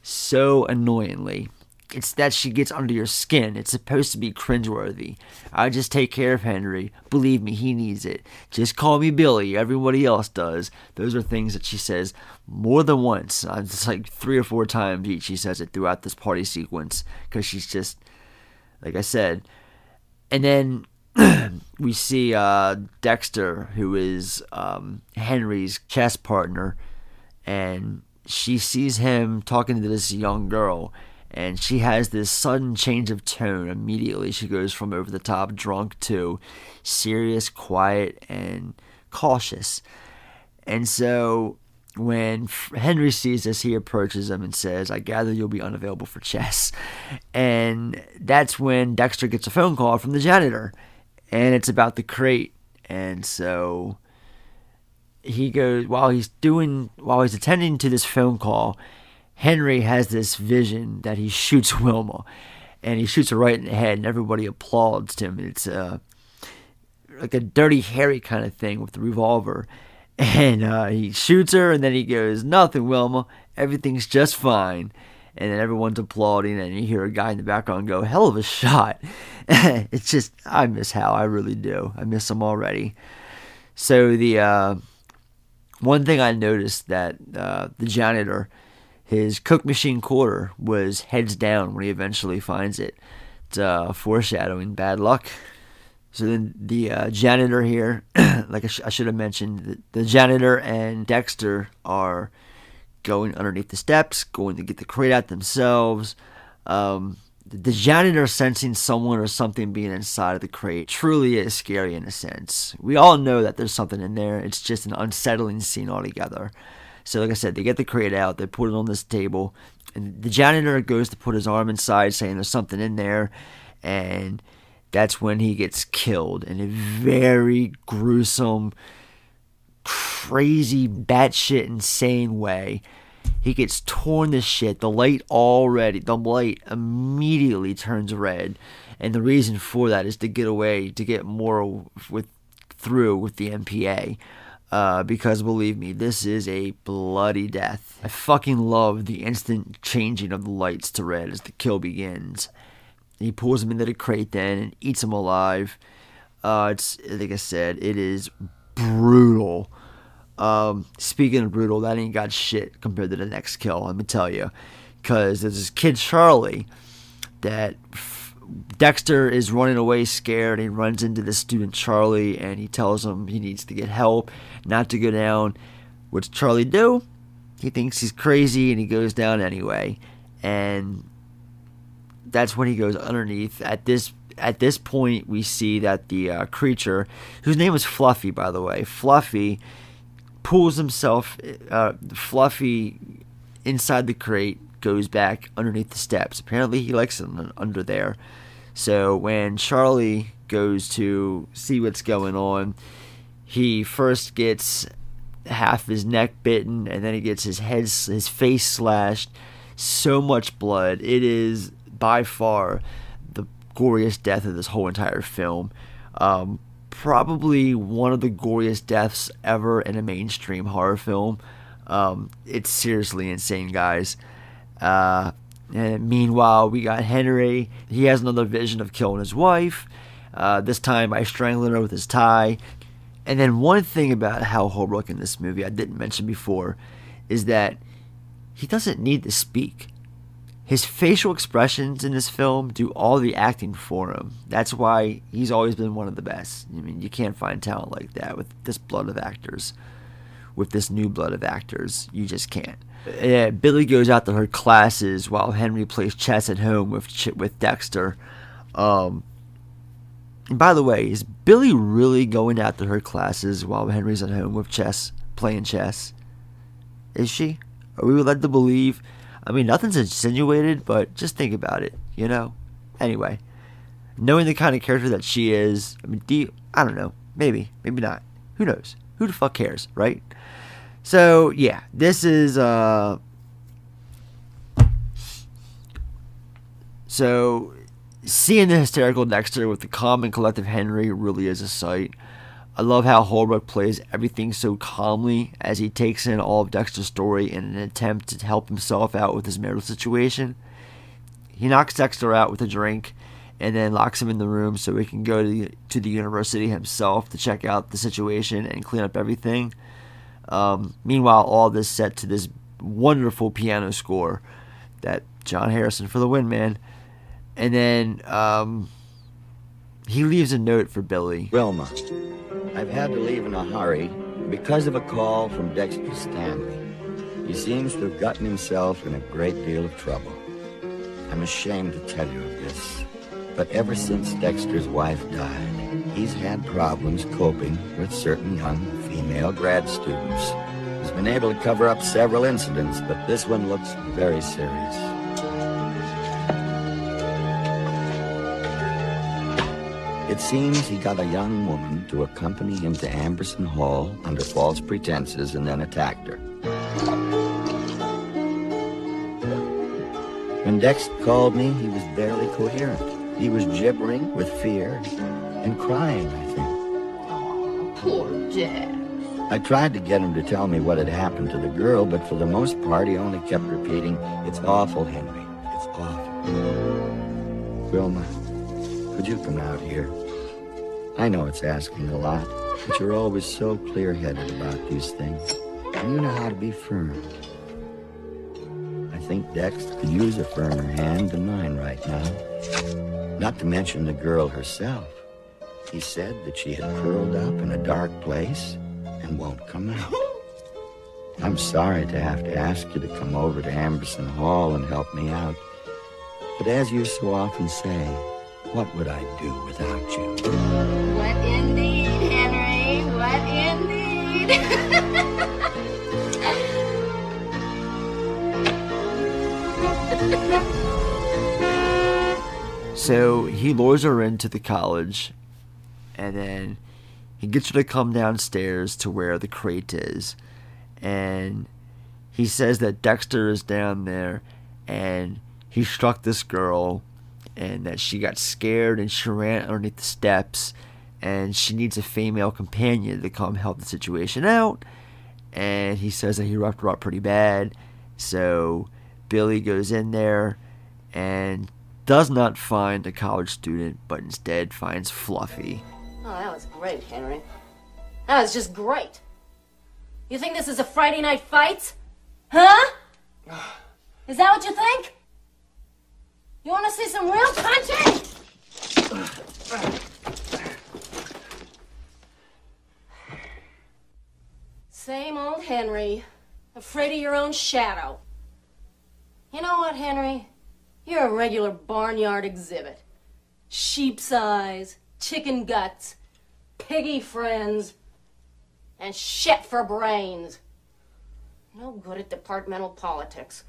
so annoyingly. It's that she gets under your skin. It's supposed to be cringeworthy. I just take care of Henry. Believe me, he needs it. Just call me Billy. Everybody else does. Those are things that she says more than once. It's like 3 or 4 times each she says it throughout this party sequence. Because she's just, like I said. And then we see Dexter, who is Henry's chess partner, and she sees him talking to this young girl, and she has this sudden change of tone. Immediately she goes from over the top drunk to serious, quiet, and cautious. And so when Henry sees this, he approaches him and says, I gather you'll be unavailable for chess. And that's when Dexter gets a phone call from the janitor, and it's about the crate. And so while he's attending to this phone call, Henry has this vision that he shoots Wilma, and he shoots her right in the head, and everybody applauds him. It's like a Dirty Harry kind of thing with the revolver. And he shoots her, and then he goes, "Nothing, Wilma. Everything's just fine." And then everyone's applauding, and you hear a guy in the background go, "Hell of a shot." It's just, I miss Hal. I really do. I miss him already. So the one thing I noticed that the janitor, his Coke machine quarter was heads down when he eventually finds it. It's foreshadowing bad luck. So then the janitor here, like I should have mentioned, the janitor and Dexter are going underneath the steps, going to get the crate out themselves. The janitor sensing someone or something being inside of the crate truly is scary in a sense. We all know that there's something in there. It's just an unsettling scene altogether. So like I said, they get the crate out, they put it on this table, and the janitor goes to put his arm inside, saying there's something in there, and that's when he gets killed in a very gruesome, crazy, batshit insane way. He gets torn to shit. The light immediately turns red, and the reason for that is to get away, to get more through with the MPA. Because believe me, this is a bloody death. I fucking love the instant changing of the lights to red as the kill begins. He pulls him into the crate then and eats him alive. It's, like I said, it is brutal. Speaking of brutal, that ain't got shit compared to the next kill, let me tell you. Because there's this kid, Charlie, that Dexter is running away scared. He runs into this student, Charlie, and he tells him he needs to get help, not to go down. What's Charlie do? He thinks he's crazy, and he goes down anyway. And that's when he goes underneath. At this point, we see that the creature, whose name was Fluffy, by the way, Fluffy pulls himself, Fluffy inside the crate, goes back underneath the steps. Apparently, he likes it under there. So when Charlie goes to see what's going on, he first gets half his neck bitten, and then he gets his face slashed. So much blood. It is by far the goriest death of this whole entire film. Probably one of the goriest deaths ever in a mainstream horror film. It's seriously insane, guys. And meanwhile, we got Henry. He has another vision of killing his wife, this time by strangling her with his tie. And then one thing about Hal Holbrook in this movie I didn't mention before is that he doesn't need to speak. His facial expressions in this film do all the acting for him. That's why he's always been one of the best. I mean, you can't find talent like that with this blood of actors. With this new blood of actors, you just can't. Billy goes out to her classes while Henry plays chess at home with Dexter. And by the way, is Billy really going out to her classes while Henry's at home with chess, playing chess? Is she? Are we led to believe? I mean, nothing's insinuated, but just think about it, you know? Anyway, knowing the kind of character that she is, I mean, I don't know. Maybe not. Who knows? Who the fuck cares, right? So, yeah, this is, so, seeing the hysterical Dexter with the calm and collective Henry really is a sight. I love how Holbrook plays everything so calmly as he takes in all of Dexter's story in an attempt to help himself out with his marital situation. He knocks Dexter out with a drink and then locks him in the room so he can go to the university himself to check out the situation and clean up everything. Meanwhile, all this set to this wonderful piano score that John Harrison for the win, man. And then he leaves a note for Billy. Wilma, I've had to leave in a hurry because of a call from Dexter Stanley. He seems to have gotten himself in a great deal of trouble. I'm ashamed to tell you of this, but ever since Dexter's wife died, he's had problems coping with certain young female grad students. He's been able to cover up several incidents, but this one looks very serious. It seems he got a young woman to accompany him to Amberson Hall under false pretenses and then attacked her. Dex called me, he was barely coherent. He was gibbering with fear and crying, I think. Oh, poor Dex. I tried to get him to tell me what had happened to the girl, but for the most part, he only kept repeating, "It's awful, Henry. It's awful." Wilma, could you come out here? I know it's asking a lot, but you're always so clear-headed about these things. And you know how to be firm. I think Dex could use a firmer hand than mine right now. Not to mention the girl herself. He said that she had curled up in a dark place and won't come out. I'm sorry to have to ask you to come over to Amberson Hall and help me out. But as you so often say, what would I do without you? What indeed, Henry? What indeed? So he lures her into the college, and then he gets her to come downstairs to where the crate is, and he says that Dexter is down there and he struck this girl and that she got scared and she ran underneath the steps and she needs a female companion to come help the situation out. And he says that he roughed her up pretty bad. So Billy goes in there and does not find a college student, but instead finds Fluffy. Oh, that was great, Henry. That was just great. You think this is a Friday night fight? Huh? Is that what you think? You want to see some real content? Same old Henry, afraid of your own shadow. You know what, Henry? You're a regular barnyard exhibit. Sheep's eyes, chicken guts, piggy friends, and shit for brains. No good at departmental politics.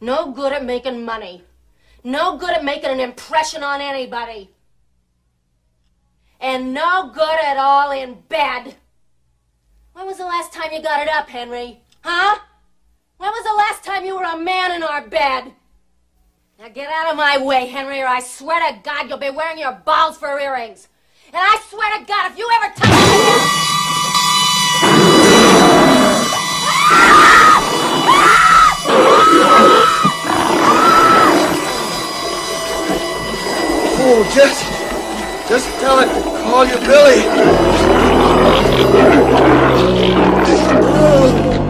No good at making money. No good at making an impression on anybody. And no good at all in bed. When was the last time you got it up, Henry? Huh? When was the last time you were a man in our bed? Now get out of my way, Henry, or I swear to God you'll be wearing your balls for earrings. And I swear to God, if you ever touch me... Oh, just tell it. Call you Billy. Oh.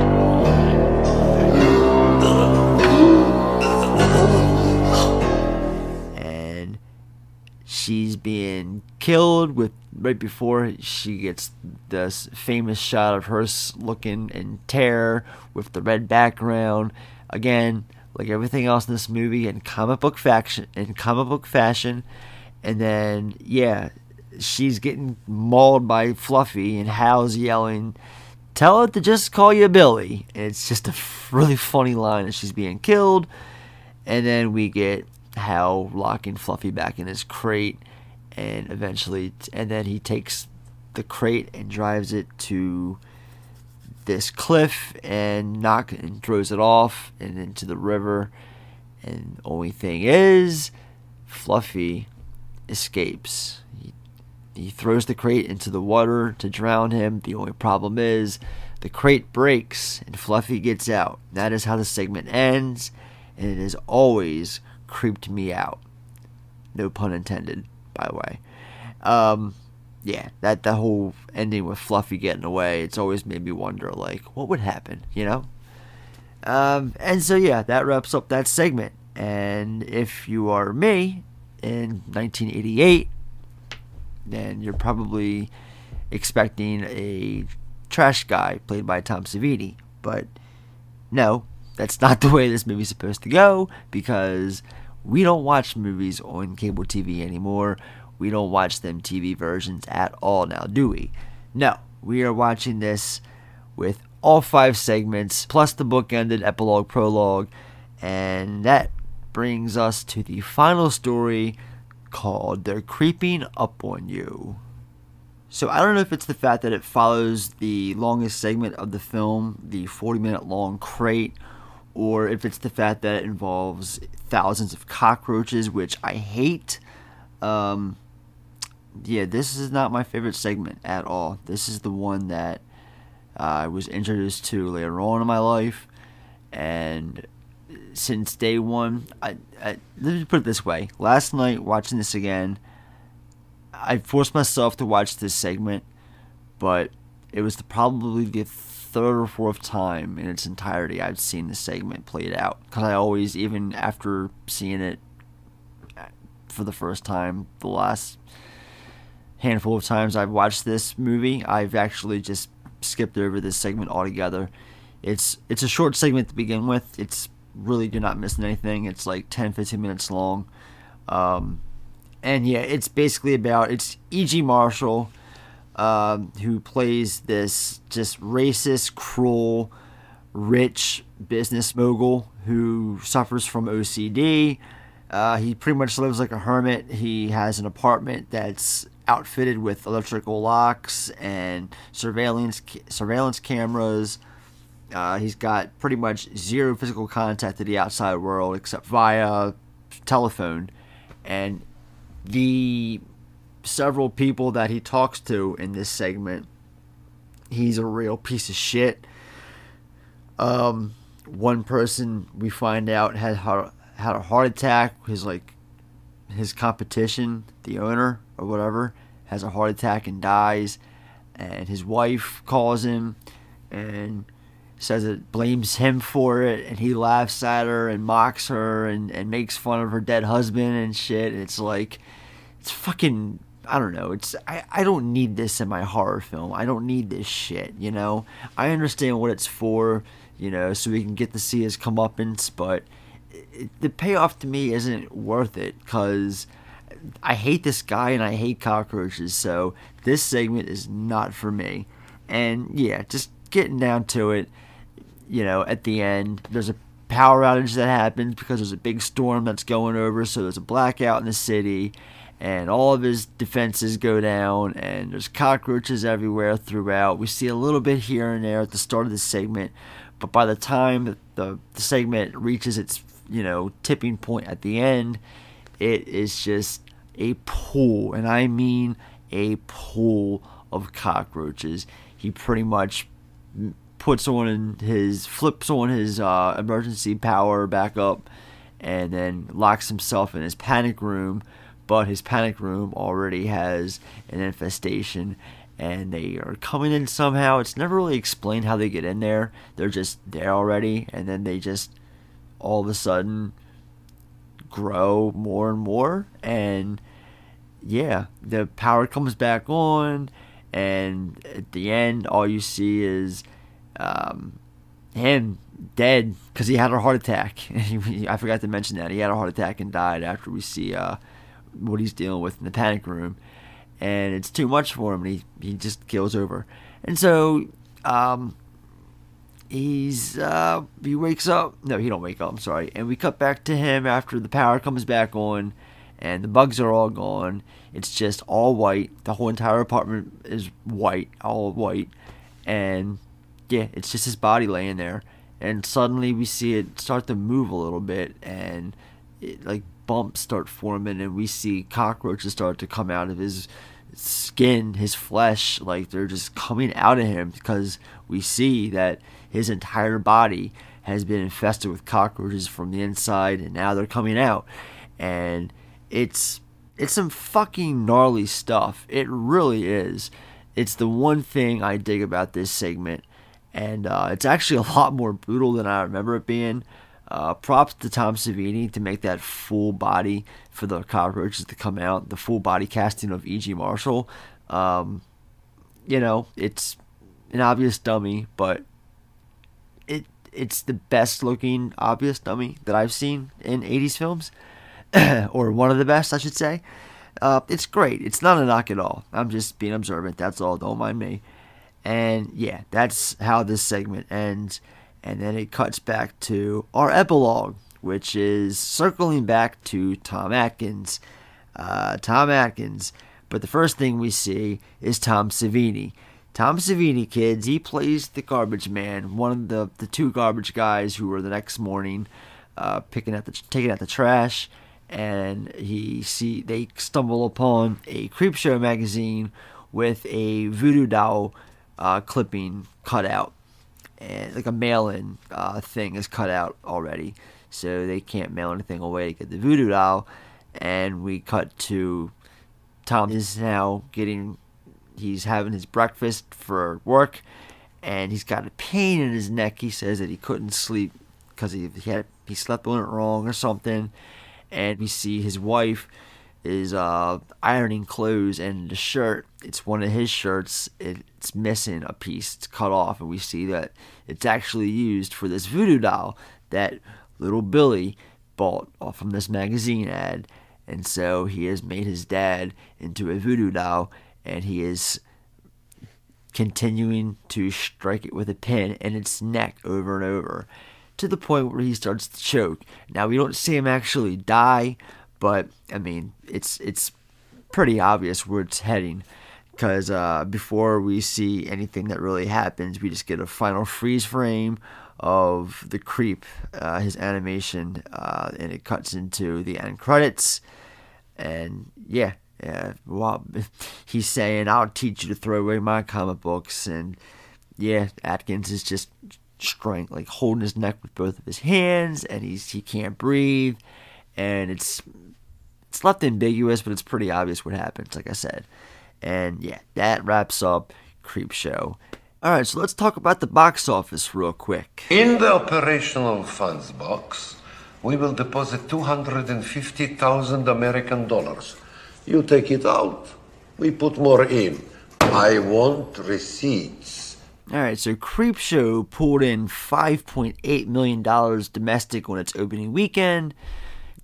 She's being killed with right before she gets this famous shot of her looking in terror with the red background. Again, like everything else in this movie, in comic book fashion. And then, yeah, she's getting mauled by Fluffy, and Hal's yelling, "Tell it to just call you Billy." And it's just a really funny line as she's being killed. And then we get Hal locking Fluffy back in his crate, and eventually, and then he takes the crate and drives it to this cliff and throws it off and into the river. And only thing is, Fluffy escapes. He throws the crate into the water to drown him. The only problem is the crate breaks and Fluffy gets out. That is how the segment ends, and it is always creeped me out, no pun intended, by the way. Yeah, that whole ending with Fluffy getting away, it's always made me wonder, like, what would happen, you know? And so yeah, that wraps up that segment. And if you are me in 1988, then you're probably expecting a trash guy played by Tom Savini, but no, that's not the way this movie's supposed to go, because we don't watch movies on cable TV anymore. We don't watch them TV versions at all now, do we? No, we are watching this with all 5 segments, plus the book-ended epilogue, prologue, and that brings us to the final story called They're Creeping Up On You. So I don't know if it's the fact that it follows the longest segment of the film, the 40-minute-long crate, or if it's the fact that it involves thousands of cockroaches, which I hate. Yeah, this is not my favorite segment at all. This is the one that I was introduced to later on in my life, and since day one, I let me put it this way. Last night, watching this again, I forced myself to watch this segment, but it was probably the third or fourth time in its entirety I've seen this segment played out. Because I always, even after seeing it for the first time, the last handful of times I've watched this movie, I've actually just skipped over this segment altogether. It's a short segment to begin with. It's really, you're not missing anything. It's like 10-15 minutes long. And yeah, it's basically about, it's E.G. Marshall, who plays this just racist, cruel, rich business mogul who suffers from OCD. He pretty much lives like a hermit. He has an apartment that's outfitted with electrical locks and surveillance cameras. He's got pretty much zero physical contact to the outside world except via telephone. And the several people that he talks to in this segment, he's a real piece of shit. One person we find out had a heart attack. His competition, the owner or whatever, has a heart attack and dies, and his wife calls him and says it blames him for it, and he laughs at her and mocks her and makes fun of her dead husband and shit. It's like, it's fucking, I don't know. I don't need this in my horror film. I don't need this shit, you know? I understand what it's for, you know, so we can get to see his comeuppance, but the payoff to me isn't worth it, because I hate this guy and I hate cockroaches, so this segment is not for me. And yeah, just getting down to it, you know, at the end, there's a power outage that happens because there's a big storm that's going over, so there's a blackout in the city, and all of his defenses go down, and there's cockroaches everywhere throughout. We see a little bit here and there at the start of the segment, but by the time the segment reaches its, you know, tipping point at the end, it is just a pool, and I mean a pool of cockroaches. He pretty much flips on his emergency power back up, and then locks himself in his panic room, but his panic room already has an infestation, and they are coming in somehow. It's never really explained how they get in there. They're just there already, and then they just all of a sudden grow more and more, and yeah, the power comes back on, and at the end, all you see is him dead because he had a heart attack. I forgot to mention that he had a heart attack and died after we see what he's dealing with in the panic room, and it's too much for him, and he just kills over. And so he wakes up. No, he don't wake up, I'm sorry. And we cut back to him after the power comes back on and the bugs are all gone. It's just all white. The whole entire apartment is white, all white. And yeah, it's just his body laying there. And suddenly we see it start to move a little bit, and it, like, bumps start forming, and we see cockroaches start to come out of his skin, his flesh, like they're just coming out of him, because we see that his entire body has been infested with cockroaches from the inside, and now they're coming out. And it's some fucking gnarly stuff. It really is. It's the one thing I dig about this segment, and it's actually a lot more brutal than I remember it being. Props to Tom Savini to make that full body for the cockroaches to come out, the full body casting of E.G. Marshall. You know, it's an obvious dummy, but it's the best looking obvious dummy that I've seen in 80s films, or one of the best, I should say. It's great. It's not a knock at all. I'm just being observant. That's all. Don't mind me. And yeah, that's how this segment ends. And then it cuts back to our epilogue, which is circling back to Tom Atkins. But the first thing we see is Tom Savini. Tom Savini, kids, he plays the garbage man, one of the two garbage guys who were the next morning taking out the trash, and they stumble upon a Creepshow magazine with a voodoo doll clipping cut out, and like a mail-in thing is cut out already, so they can't mail anything away to get the voodoo doll. And we cut to Tom is now he's having his breakfast for work, and he's got a pain in his neck. He says that he couldn't sleep because he slept on it wrong or something. And we see his wife is ironing clothes, and the shirt, it's one of his shirts, it's missing a piece, it's cut off, and we see that it's actually used for this voodoo doll that little Billy bought off from this magazine ad. And so he has made his dad into a voodoo doll, and he is continuing to strike it with a pin in its neck over and over, to the point where he starts to choke. Now, we don't see him actually die, but, I mean, it's pretty obvious where it's heading, because before we see anything that really happens, we just get a final freeze frame of the creep, his animation, and it cuts into the end credits, and yeah, well, he's saying, "I'll teach you to throw away my comic books," and yeah, Atkins is just holding his neck with both of his hands, and he can't breathe, and it's left ambiguous, but it's pretty obvious what happens, like I said, and yeah, that wraps up Creepshow. All right, so let's talk about the box office real quick. In the operational funds box, we will deposit $250,000 American dollars. You take it out, we put more in. I want receipts. All right, so Creepshow pulled in $5.8 million domestic on its opening weekend,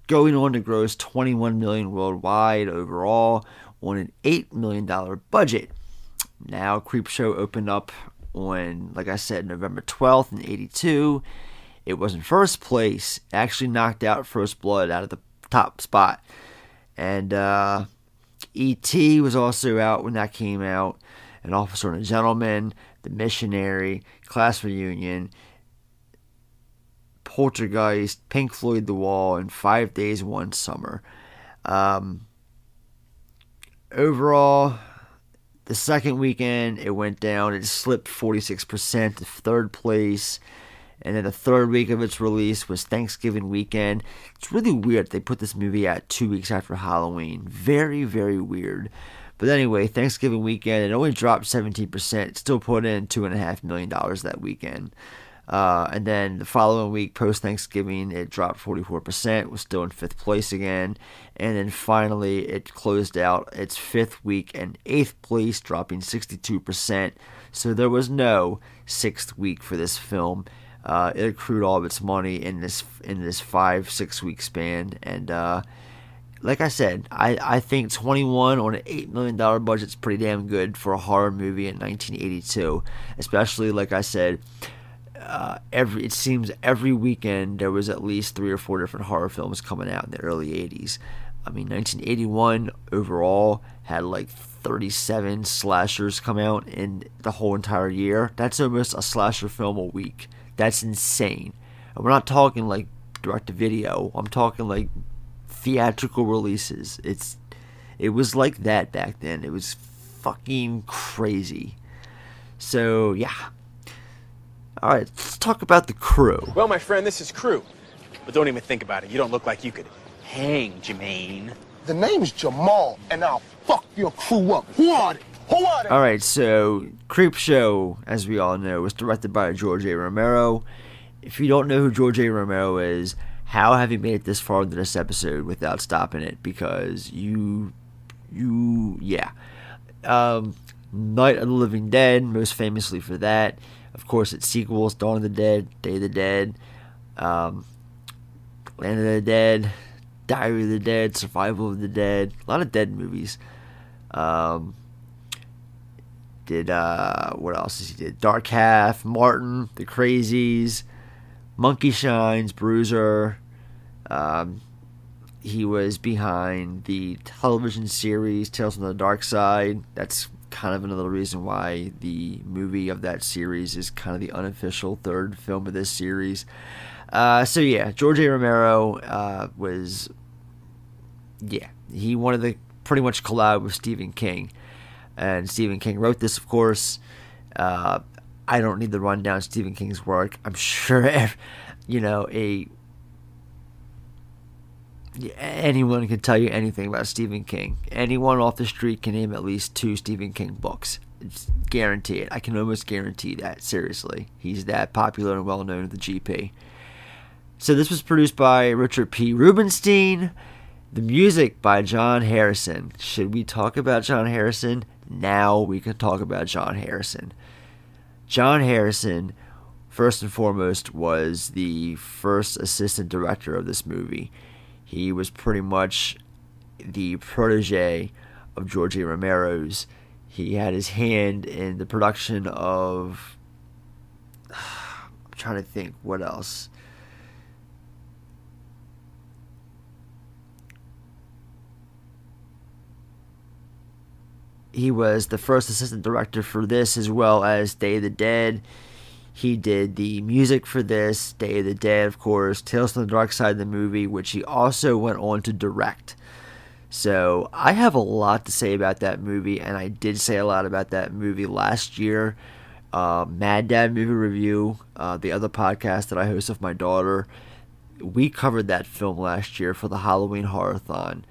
going on to gross $21 million worldwide overall on an $8 million budget. Now, Creepshow opened up on, like I said, November 12th in 82. It was in first place. It actually knocked out First Blood out of the top spot. And E.T. was also out when that came out. An Officer and a Gentleman, The Missionary, Class Reunion, Poltergeist, Pink Floyd The Wall, and 5 Days, One Summer. Overall, the second weekend, it went down. It slipped 46% to third place. And then the third week of its release was Thanksgiving weekend. It's really weird they put this movie out 2 weeks after Halloween. Very, very weird. But anyway, Thanksgiving weekend, it only dropped 17%. It still put in $2.5 million that weekend. And then the following week, post-Thanksgiving, it dropped 44%, was still in fifth place again. And then finally, it closed out its fifth week in eighth place, dropping 62%. So there was no sixth week for this film. It accrued all of its money in this 5-6 week span, and like I said, I think 21 on an $8 million budget is pretty damn good for a horror movie in 1982, especially, like I said, it seems every weekend there was at least 3 or 4 different horror films coming out in the early 80s. I mean, 1981 overall had like 37 slashers come out in the whole entire year. That's almost a slasher film a week. That's insane. And we're not talking like direct-to-video. I'm talking like theatrical releases. It was like that back then. It was fucking crazy. So, yeah. All right, let's talk about the crew. Well, my friend, this is Crew. But don't even think about it. You don't look like you could hang, Jermaine. The name's Jamal, and I'll fuck your crew up. Who are they? All right, so Creepshow, as we all know, was directed by George A. Romero. If you don't know who George A. Romero is, how have you made it this far into this episode without stopping it? Because yeah. Night of the Living Dead, most famously for that. Of course, its sequels, Dawn of the Dead, Day of the Dead, Land of the Dead, Diary of the Dead, Survival of the Dead. A lot of dead movies. What else did he do? Dark Half, Martin, The Crazies, Monkey Shines, Bruiser. He was behind the television series Tales from the Dark Side. That's kind of another reason why the movie of that series is kind of the unofficial third film of this series. So yeah, George A. Romero was, yeah, he wanted to pretty much collab with Stephen King, and Stephen King wrote this, of course. I don't need to run down Stephen King's work. I'm sure, you know, anyone can tell you anything about Stephen King. Anyone off the street can name at least 2 Stephen King books. It's guaranteed. I can almost guarantee that, seriously. He's that popular and well-known at the GP. So this was produced by Richard P. Rubenstein. The music by John Harrison. Should we talk about John Harrison? Now we can talk about John Harrison. John Harrison, first and foremost, was the first assistant director of this movie. He was pretty much the protege of George A. Romero's. He had his hand in the production of... I'm trying to think, what else? He was the first assistant director for this, as well as Day of the Dead. He did the music for this, Day of the Dead, of course, Tales from the Dark Side of the movie, which he also went on to direct. So I have a lot to say about that movie, and I did say a lot about that movie last year. Mad Dad Movie Review, the other podcast that I host with my daughter, we covered that film last year for the Halloween Horror-a-thon,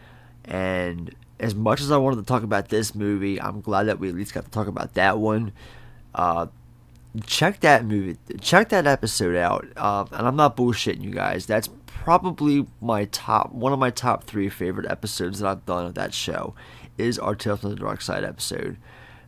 and... as much as I wanted to talk about this movie, I'm glad that we at least got to talk about that one. Check that movie. Check that episode out. And I'm not bullshitting you guys. That's probably one of my top 3 favorite episodes that I've done of that show is our Tales from the Dark Side episode.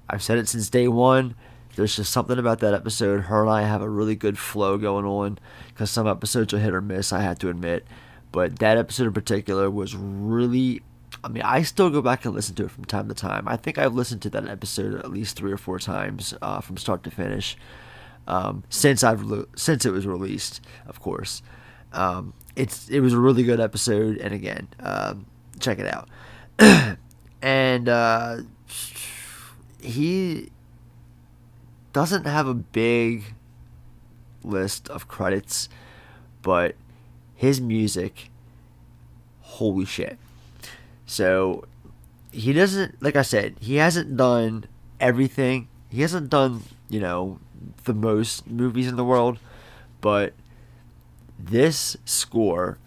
I've said it since day one. There's just something about that episode. Her and I have a really good flow going on, because some episodes are hit or miss, I have to admit. But that episode in particular was really... I mean, I still go back and listen to it from time to time. I think I've listened to that episode at least 3 or 4 times from start to finish since it was released, of course. It was a really good episode, and again, check it out. And he doesn't have a big list of credits, but his music, holy shit. So, he doesn't, like I said, he hasn't done everything. He hasn't done, you know, the most movies in the world. But this score,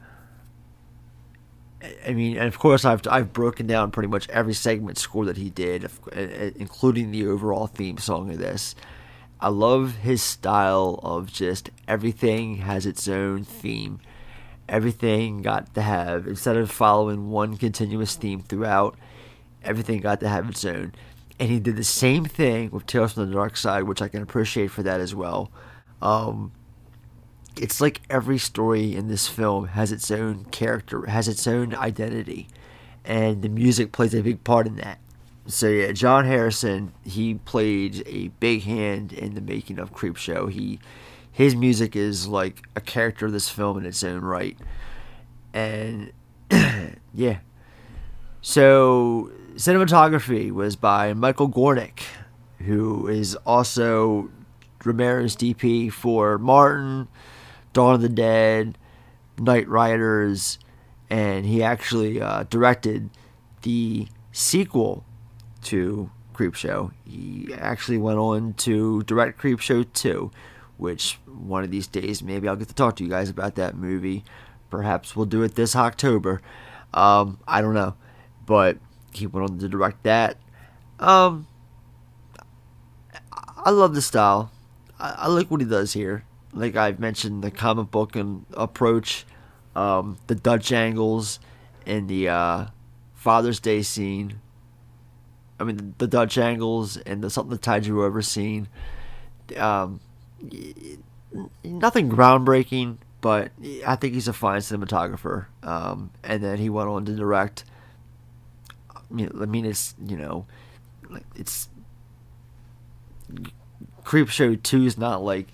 I mean, and of course I've broken down pretty much every segment score that he did, including the overall theme song of this. I love his style of just everything has its own theme. Everything got to have, instead of following one continuous theme throughout, everything got to have its own. And he did the same thing with Tales from the Dark Side, which I can appreciate for that as well. It's like every story in this film has its own character, has its own identity. And the music plays a big part in that. So yeah, John Harrison, he played a big hand in the making of Creepshow. His music is like a character of this film in its own right. And, yeah. So, cinematography was by Michael Gornick, who is also Romero's DP for Martin, Dawn of the Dead, Knightriders, and he actually directed the sequel to Creepshow. He actually went on to direct Creepshow 2. Which one of these days maybe I'll get to talk to you guys about that movie. Perhaps we'll do it this October. I don't know, but he went on to direct that. I love the style. I like what he does here. Like I've mentioned, the comic book and approach, the Dutch angles, and the Father's Day scene. I mean, the Dutch angles and the something that tied you over scene. Nothing groundbreaking, but I think he's a fine cinematographer. And then he went on to direct. It's, you know, it's Creepshow 2 is not like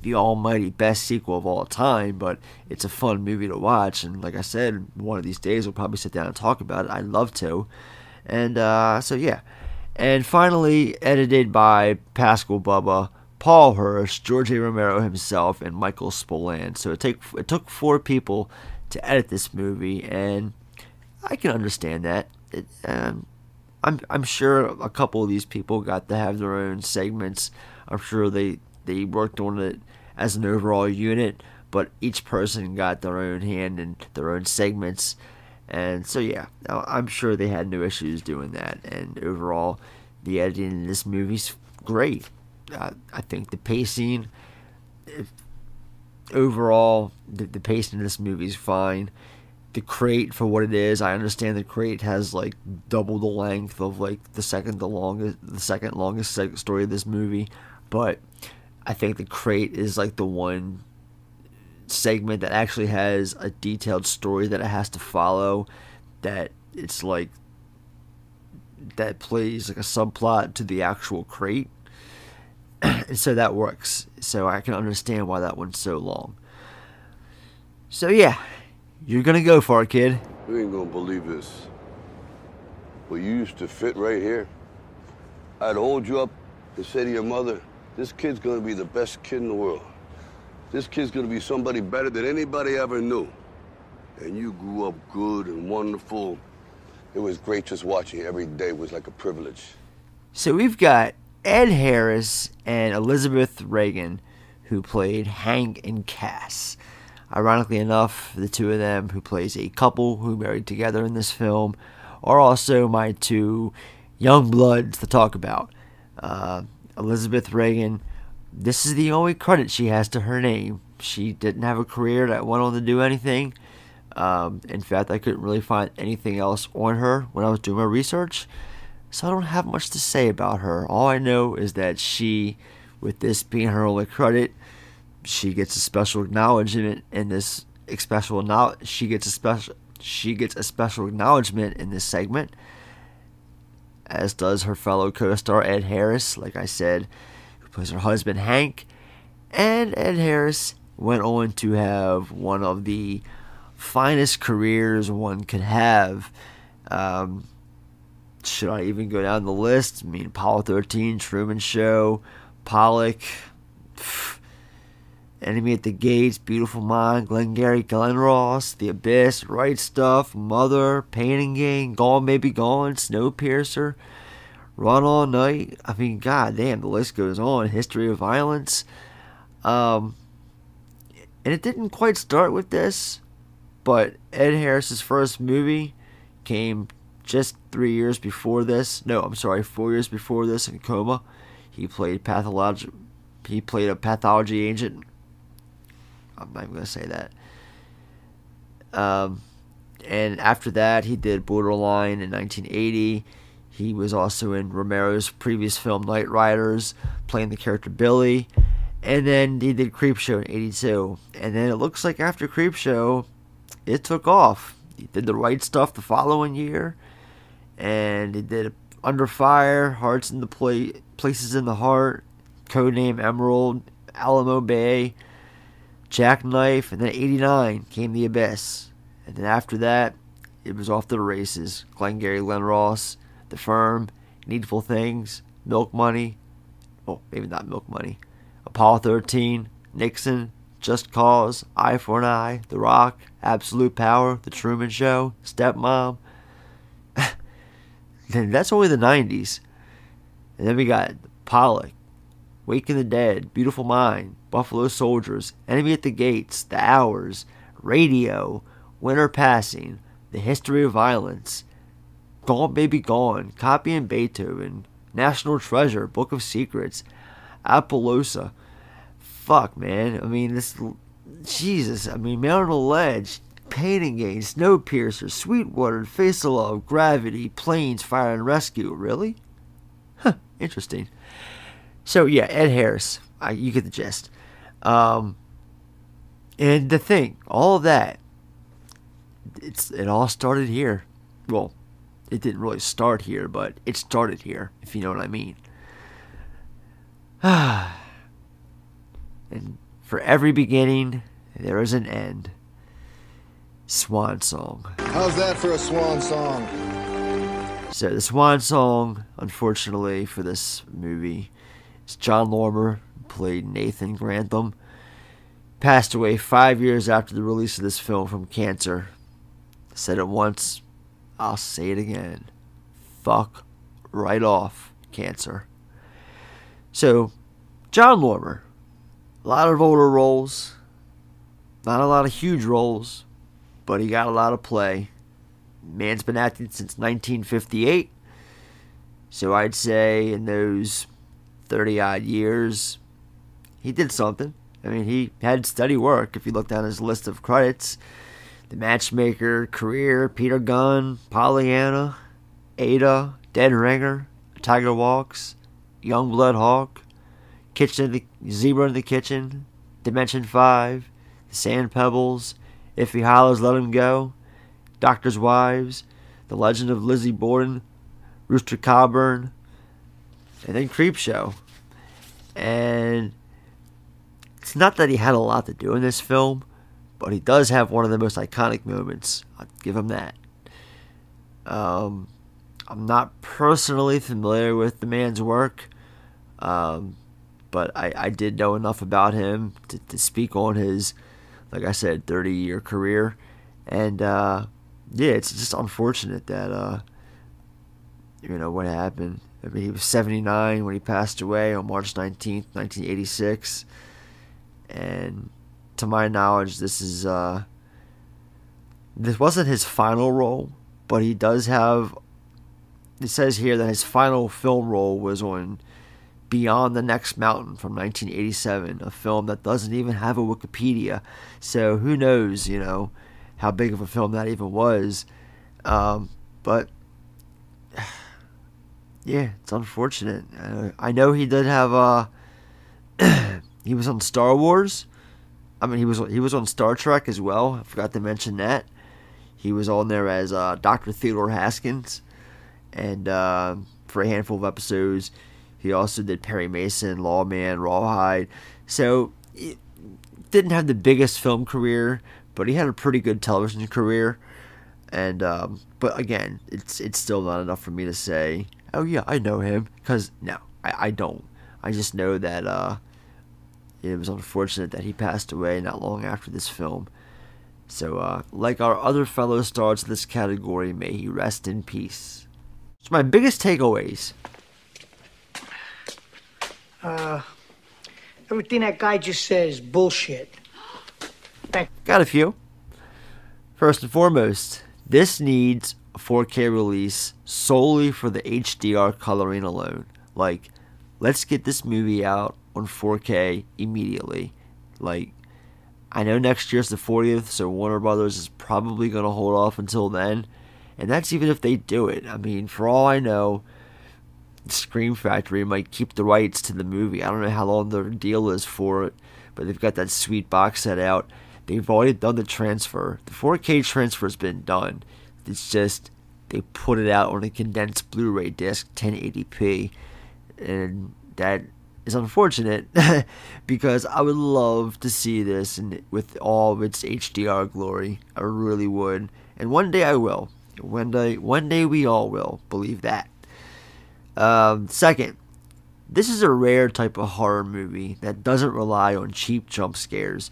the almighty best sequel of all time, but it's a fun movie to watch. And like I said, one of these days we'll probably sit down and talk about it. I'd love to. And so yeah. and finally edited by Pascal Bubba, Paul Hirsch, George A. Romero himself, and Michael Spillane. So it took four people to edit this movie, and I can understand that. I'm sure a couple of these people got to have their own segments. I'm sure they worked on it as an overall unit, but each person got their own hand and their own segments. And so, yeah, I'm sure they had no issues doing that. And overall, the editing in this movie's great. I think the pacing, overall, the pacing in this movie's fine. The crate, for what it is, I understand the crate has like double the length of like the second longest story of this movie, but I think the crate is like the one segment that actually has a detailed story that it has to follow, that it's like that plays like a subplot to the actual crate, and so that works. So I can understand why that one's so long. So yeah. You're gonna go for it, kid. You ain't gonna believe this. Well, you used to fit right here. I'd hold you up and say to your mother, this kid's gonna be the best kid in the world. This kid's gonna be somebody better than anybody ever knew. And you grew up good and wonderful. It was great just watching you. Every day was like a privilege. So we've got Ed Harris and Elizabeth Reagan, who played Hank and Cass. Ironically enough, the two of them, who plays a couple who married together in this film, are also my two young bloods to talk about. Elizabeth Reagan, this is the only credit she has to her name. She didn't have a career that went on to do anything. In fact, I couldn't really find anything else on her when I was doing my research, so I don't have much to say about her. All I know is that she, with this being her only credit, she gets a special acknowledgement in this special acknowledgement in this segment, as does her fellow co-star Ed Harris, like I said, who plays her husband Hank. And Ed Harris went on to have one of the finest careers one could have. Should I even go down the list? I mean, Apollo 13, Truman Show, Pollock, Enemy at the Gates, Beautiful Mind, Glengarry, Gaylen Ross, The Abyss, Right Stuff, Mother, Pain and Gain, Gone Baby Gone, Snowpiercer, Run All Night. I mean, god damn, the list goes on. History of Violence. And it didn't quite start with this, but Ed Harris's first movie came just 3 years before this. No, I'm sorry, 4 years before this in Coma. He played a pathology agent. I'm not even going to say that. And after that, he did Borderline in 1980. He was also in Romero's previous film, Knightriders, playing the character Billy. And then he did Creepshow in 82. And then it looks like after Creepshow, it took off. He did The Right Stuff the following year. And he did Under Fire, Hearts in the Places in the Heart, Codename Emerald, Alamo Bay, Jackknife, and then 89 came The Abyss. And then after that, it was off the races. Glengarry Glen Ross, The Firm, Needful Things, Milk Money, oh, maybe not Milk Money, Apollo 13, Nixon, Just Cause, Eye for an Eye, The Rock, Absolute Power, The Truman Show, Stepmom. Then that's only the 90s. And then we got Pollock, Wake of the Dead, Beautiful Mind, Buffalo Soldiers, Enemy at the Gates, The Hours, Radio, Winter Passing, The History of Violence, Gone Baby Gone, Copy and Beethoven, National Treasure, Book of Secrets, Appaloosa. Fuck, man. I mean, this... Jesus. I mean, Man on the Ledge, Pain and Gain, Snowpiercer, Sweetwater, Face of Love, Gravity, Planes, Fire and Rescue. Really? Huh. Interesting. So, yeah, Ed Harris. You get the gist. And the thing, all of that, it all started here. Well, it didn't really start here, but it started here, if you know what I mean. And for every beginning, there is an end. Swan song. How's that for a swan song? So the swan song, unfortunately, for this movie is John Lormer, played Nathan Grantham, passed away 5 years after the release of this film from cancer. Said it once, I'll say it again. Fuck right off, cancer. So, John Lormer, a lot of older roles, not a lot of huge roles, but he got a lot of play. Man's been acting since 1958, so I'd say in those 30-odd years, he did something. I mean, he had steady work. If you look down his list of credits, The Matchmaker, Career, Peter Gunn, Pollyanna, Ada, Dead Ringer, Tiger Walks, Youngblood Hawk, Zebra in the Kitchen, Dimension 5, The Sand Pebbles, If He Hollers, Let Him Go, Doctors' Wives, The Legend of Lizzie Borden, Rooster Cogburn, and then Creepshow. And it's not that he had a lot to do in this film, but he does have one of the most iconic moments. I'll give him that. I'm not personally familiar with the man's work, but I did know enough about him to speak on his, like I said, 30-year career. And, yeah, it's just unfortunate that, what happened. I mean, he was 79 when he passed away on March 19th, 1986. And to my knowledge, this wasn't his final role, but he does have, it says here that his final film role was on Beyond the Next Mountain from 1987, a film that doesn't even have a Wikipedia. So who knows, how big of a film that even was. But yeah, it's unfortunate. I know he did have he was on Star Wars. I mean, he was on Star Trek as well. I forgot to mention that. He was on there as Dr. Theodore Haskins, and for a handful of episodes. He also did Perry Mason, Lawman, Rawhide. So he didn't have the biggest film career, but he had a pretty good television career. And but again, it's still not enough for me to say, oh yeah, I know him, because no, I don't. I just know that it was unfortunate that he passed away not long after this film. So like our other fellow stars in this category, may he rest in peace. So my biggest takeaways. Everything that guy just said is bullshit. Got a few. First and foremost, this needs a 4K release solely for the HDR coloring alone. Like, let's get this movie out on 4K immediately. Like, I know next year's the 40th, so Warner Brothers is probably going to hold off until then. And that's even if they do it. I mean, for all I know, Scream Factory might keep the rights to the movie. I don't know how long their deal is for it, but they've got that sweet box set out. They've already done the transfer. The 4K transfer has been done. It's just they put it out on a condensed Blu-ray disc, 1080p. And that is unfortunate because I would love to see this and with all of its HDR glory. I really would. And one day I will. One day we all will. Believe that. Second, this is a rare type of horror movie that doesn't rely on cheap jump scares.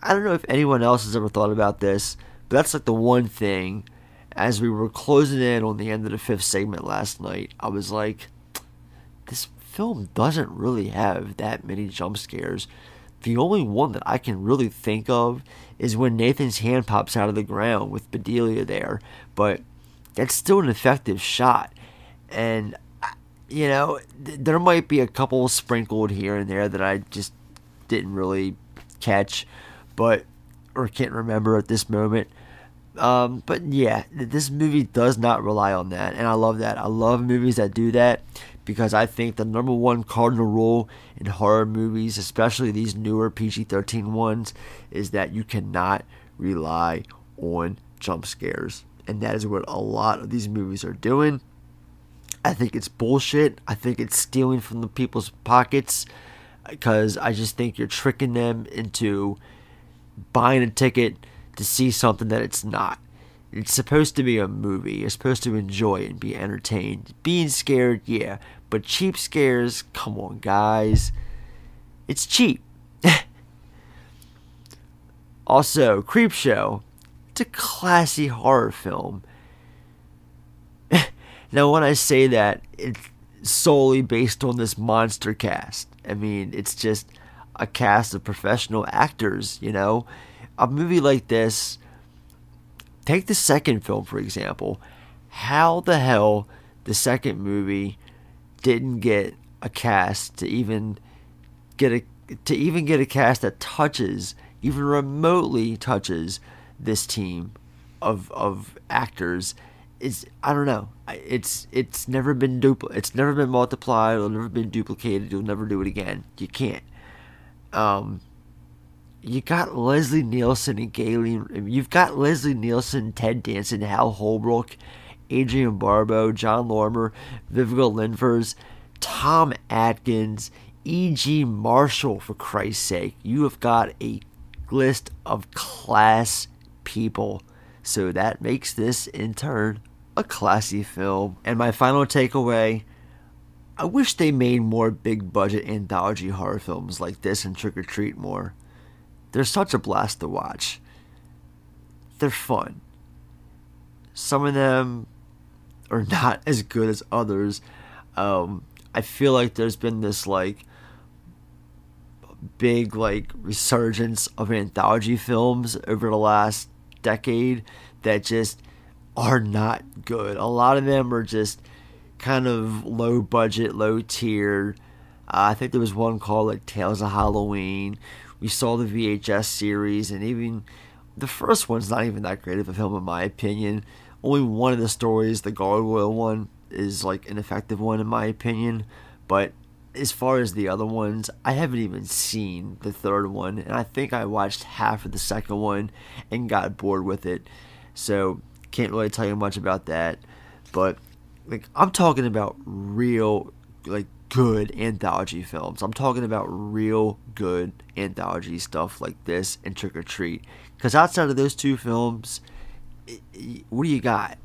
I don't know if anyone else has ever thought about this, but that's like the one thing, as we were closing in on the end of the fifth segment last night, I was like, this film doesn't really have that many jump scares. The only one that I can really think of is when Nathan's hand pops out of the ground with Bedelia there, but that's still an effective shot. And, there might be a couple sprinkled here and there that I just didn't really catch, or can't remember at this moment. But yeah, this movie does not rely on that, and I love that. I love movies that do that, because I think the number one cardinal rule in horror movies, especially these newer PG-13 ones, is that you cannot rely on jump scares, and that is what a lot of these movies are doing. I think it's bullshit. I think it's stealing from the people's pockets, because I just think you're tricking them into buying a ticket to see something that it's not. It's supposed to be a movie. You're supposed to enjoy it and be entertained. Being scared, yeah. But cheap scares, come on, guys. It's cheap. Also, Creepshow. It's a classy horror film. Now, when I say that, it's solely based on this monster cast. I mean, it's just a cast of professional actors, you know? A movie like this... Take the second film, for example. How the hell the second movie didn't get a cast to even get a cast that touches, even remotely touches, this team of actors is, I don't know. It's never been It's never been multiplied. It'll never been duplicated. You'll never do it again. You can't. You got Leslie Nielsen and Gaylen. You've got Leslie Nielsen, Ted Danson, Hal Holbrook, Adrienne Barbeau, John Lormer, Vivica Lindfors, Tom Atkins, E.G. Marshall, for Christ's sake. You have got a list of class people. So that makes this, in turn, a classy film. And my final takeaway... I wish they made more big-budget anthology horror films like this and Trick or Treat more. They're such a blast to watch. They're fun. Some of them are not as good as others. I feel like there's been this big resurgence of anthology films over the last decade that just are not good. A lot of them are just kind of low budget, low tier. I think there was one called Tales of Halloween. We saw the VHS series, and even the first one's not even that great of a film, in my opinion. Only one of the stories, the gargoyle one, is an effective one, in my opinion. But as far as the other ones, I haven't even seen the third one, and I think I watched half of the second one and got bored with it. So can't really tell you much about that. But I'm talking about real good anthology films. I'm talking about real good anthology stuff like this and Trick or Treat. Because outside of those two films, what do you got?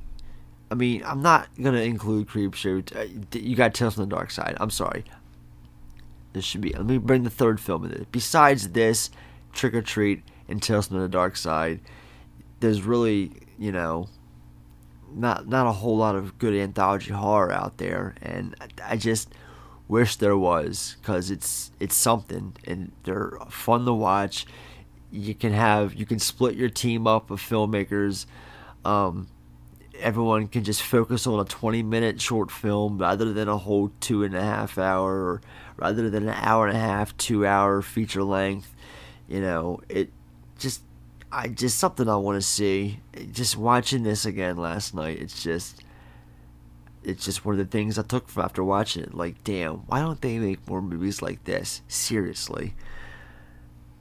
I mean, I'm not going to include Creepshow. You got Tales from the Dark Side. I'm sorry. This should be... Let me bring the third film in there. Besides this, Trick or Treat and Tales from the Dark Side, there's really, not a whole lot of good anthology horror out there. And I just... wish there was, because it's something, and they're fun to watch. You can split your team up of filmmakers. Everyone can just focus on a 20-minute short film rather than a whole 2.5 hour, or rather than an hour and a half, 2-hour feature length. It's just something I want to see. Just watching this again last night, it's just one of the things I took from after watching it. Damn, why don't they make more movies like this? Seriously.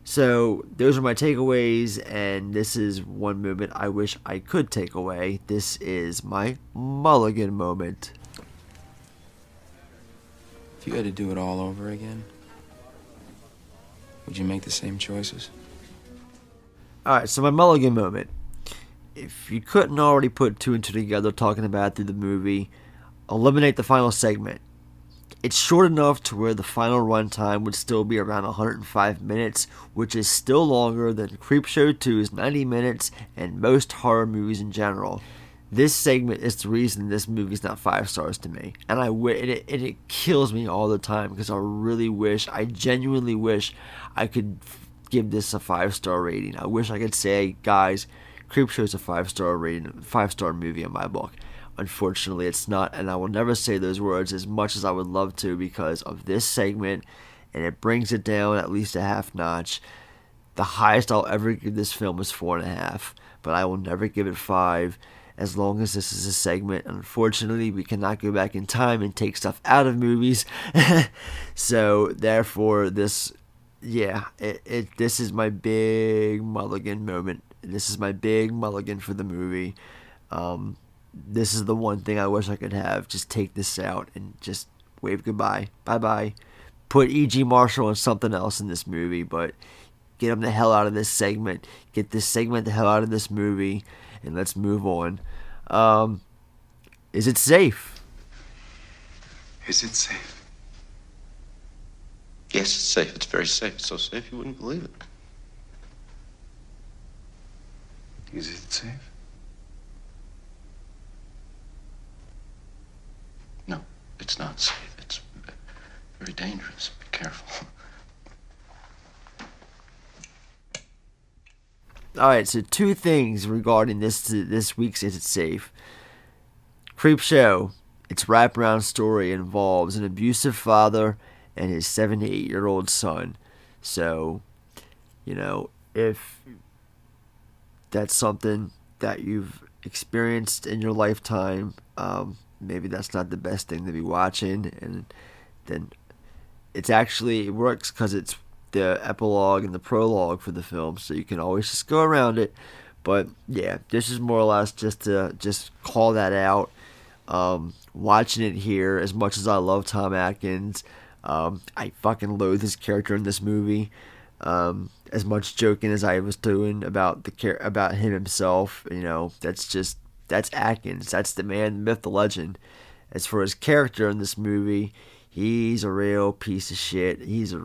So, those are my takeaways, and this is one moment I wish I could take away. This is my Mulligan moment. If you had to do it all over again, would you make the same choices? Alright, so my Mulligan moment. If you couldn't already put two and two together talking about it through the movie... eliminate the final segment. It's short enough to where the final runtime would still be around 105 minutes, which is still longer than Creepshow 2's 90 minutes and most horror movies in general. This segment is the reason this movie's not 5 stars to me, and it kills me all the time, because I genuinely wish I could give this a 5-star rating. I wish I could say, guys, Creepshow's a 5-star rating, 5-star movie in my book. Unfortunately, it's not, and I will never say those words as much as I would love to because of this segment, and it brings it down at least a half notch. The highest I'll ever give this film is 4.5, but I will never give it 5 as long as this is a segment. Unfortunately, we cannot go back in time and take stuff out of movies, so therefore this is my big Mulligan moment. This is my big Mulligan for the movie. This is the one thing I wish I could have. Just take this out and just wave goodbye. Bye-bye. Put E.G. Marshall and something else in this movie, but Get them the hell out of this segment. Get this segment the hell out of this movie. And let's move on. Is it safe? Is it safe? Yes, it's safe. It's very safe. So safe you wouldn't believe it. Is it safe? No, it's not safe. It's very dangerous. Be careful. All right, so two things regarding this week's Is It Safe? Creepshow. Its wraparound story involves an abusive father and his 7 to 8-year-old son. So, you know, if that's something that you've experienced in your lifetime, maybe that's not the best thing to be watching. And then it's actually, it works because it's the epilogue and the prologue for the film, so you can always just go around it. But yeah, this is more or less just to just call that out. Watching it here, as much as I love Tom Atkins, I fucking loathe his character in this movie. As much joking as I was doing about about him himself, you know, that's Atkins. That's the man, the myth, the legend. As for his character in this movie, he's a real piece of shit. He's a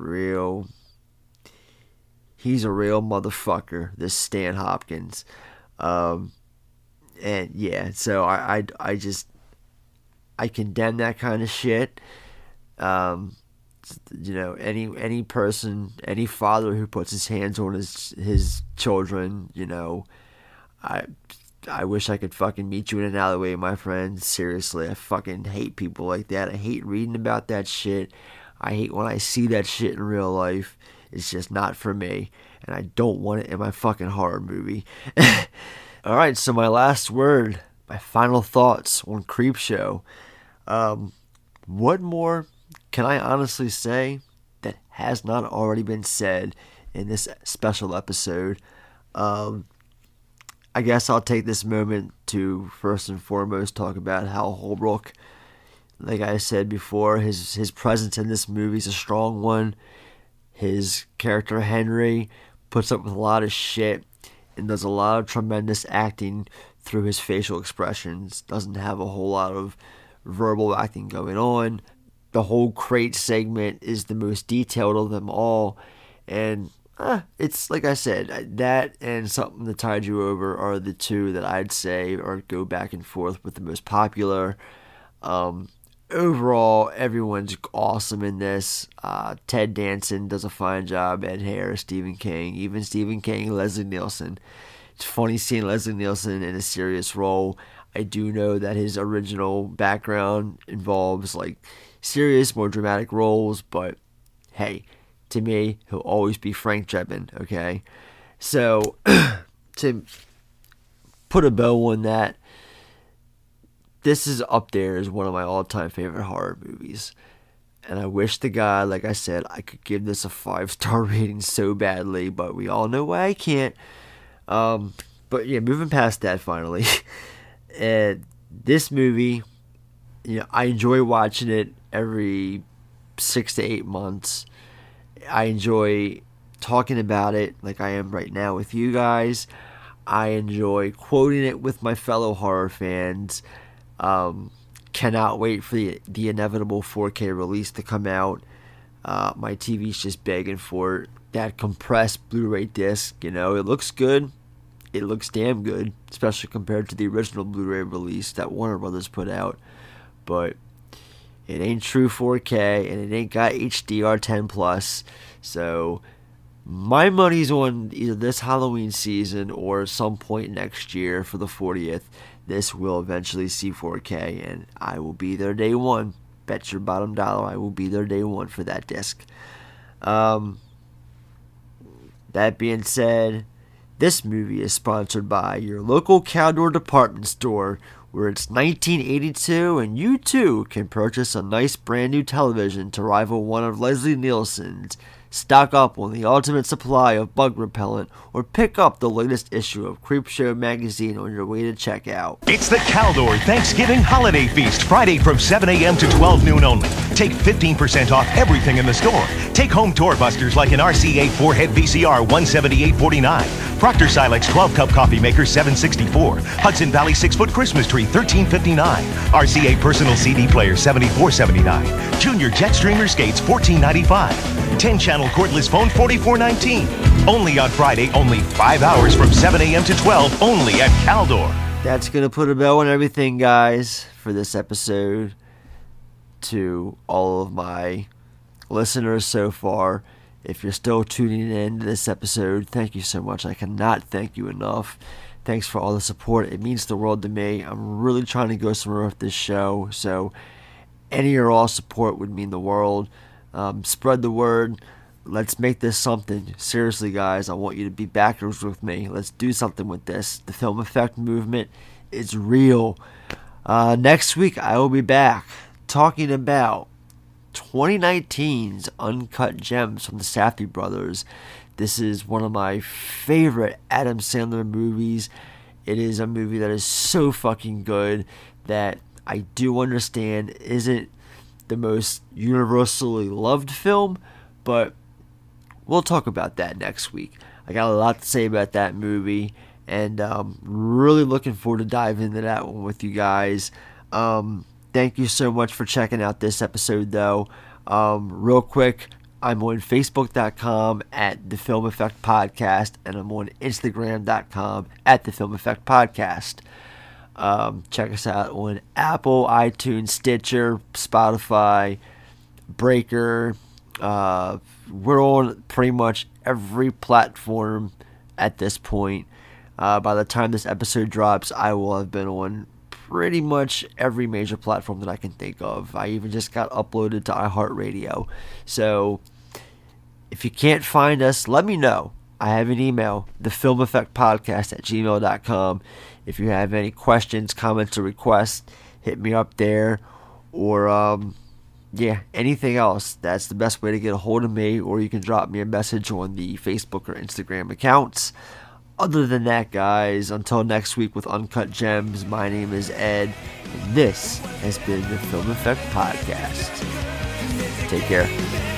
real motherfucker, this Stan Hopkins. And yeah, so I condemn that kind of shit. You know, any person, any father who puts his hands on his children, you know, I wish I could fucking meet you in an alleyway, my friend. Seriously, I fucking hate people like that. I hate reading about that shit. I hate when I see that shit in real life. It's just not for me, and I don't want it in my fucking horror movie. All right, so my last word, my final thoughts on Creepshow. What more can I honestly say that has not already been said in this special episode? I guess I'll take this moment to first and foremost talk about Hal Holbrook. Like I said before, his presence in this movie is a strong one. His character Henry puts up with a lot of shit and does a lot of tremendous acting through his facial expressions. Doesn't have a whole lot of verbal acting going on. The whole crate segment is the most detailed of them all. And it's, like I said, that and Something That Tied You Over are the two that I'd say or go back and forth with the most popular. Overall, everyone's awesome in this. Ted Danson does a fine job. Ed Harris, Stephen King, even Stephen King, Leslie Nielsen. It's funny seeing Leslie Nielsen in a serious role. I do know that his original background involves like serious, more dramatic roles, but hey, to me, he'll always be Frank Drebin, okay? So, to put a bow on that, this is up there as one of my all-time favorite horror movies. And I wish to God, like I said, I could give this a 5-star rating so badly, but we all know why I can't. But yeah, moving past that finally. And this movie, you know, I enjoy watching it every 6 to 8 months. I enjoy talking about it like I am right now with you guys. I enjoy quoting it with my fellow horror fans. Cannot wait for the inevitable 4K release to come out. My TV's just begging for that compressed Blu-ray disc. You know, it looks good. It looks damn good, especially compared to the original Blu-ray release that Warner Brothers put out. But it ain't true 4K, and it ain't got HDR10+. So my money's on either this Halloween season or some point next year for the 40th. This will eventually see 4K, and I will be there day one. Bet your bottom dollar I will be there day one for that disc. That being said, This movie is sponsored by your local Caldor department store, where it's 1982 and you too can purchase a nice brand new television to rival one of Leslie Nielsen's, stock up on the ultimate supply of bug repellent, or pick up the latest issue of Creepshow magazine on your way to checkout. It's the Caldor Thanksgiving Holiday Feast, Friday from 7 a.m. to 12 noon only. Take 15% off everything in the store. Take home doorbusters like an RCA 4-head VCR, $178.49. Proctor Silex 12-cup coffee maker, $7.64. Hudson Valley 6-foot Christmas tree, $13.59. RCA personal CD player, $74.79. Junior Jetstreamer skates, $14.95. 10-channel cordless phone, $44.19. Only on Friday, only 5 hours from 7 a.m. to 12, only at Caldor. That's going to put a bow on everything, guys, for this episode. To all of my listeners so far, if you're still tuning in to this episode, thank you so much. I cannot thank you enough. Thanks for all the support. It means the world to me. I'm really trying to go somewhere with this show, so any or all support would mean the world. Spread the word. Let's make this something. Seriously, guys, I want you to be backers with me. Let's do something with this. The Film Effect movement is real. Next week, I will be back talking about 2019's Uncut Gems from the Safdie brothers. This is one of my favorite Adam Sandler movies. It is a movie that is so fucking good that I do understand isn't the most universally loved film, but we'll talk about that next week. I got a lot to say about that movie, and really looking forward to diving into that one with you guys. Thank you so much for checking out this episode, though. Real quick, I'm on Facebook.com at The Film Effect Podcast, and I'm on Instagram.com at The Film Effect Podcast. Check us out on Apple, iTunes, Stitcher, Spotify, Breaker. We're on pretty much every platform at this point. By the time this episode drops, I will have been on pretty much every major platform that I can think of. I even just got uploaded to iHeartRadio. So if you can't find us, let me know. I have an email, thefilmeffectpodcast@gmail.com. If you have any questions, comments, or requests, hit me up there. Or, anything else. That's the best way to get a hold of me, or you can drop me a message on the Facebook or Instagram accounts. Other than that, guys, until next week with Uncut Gems, my name is Ed, and this has been the Film Effect Podcast. Take care.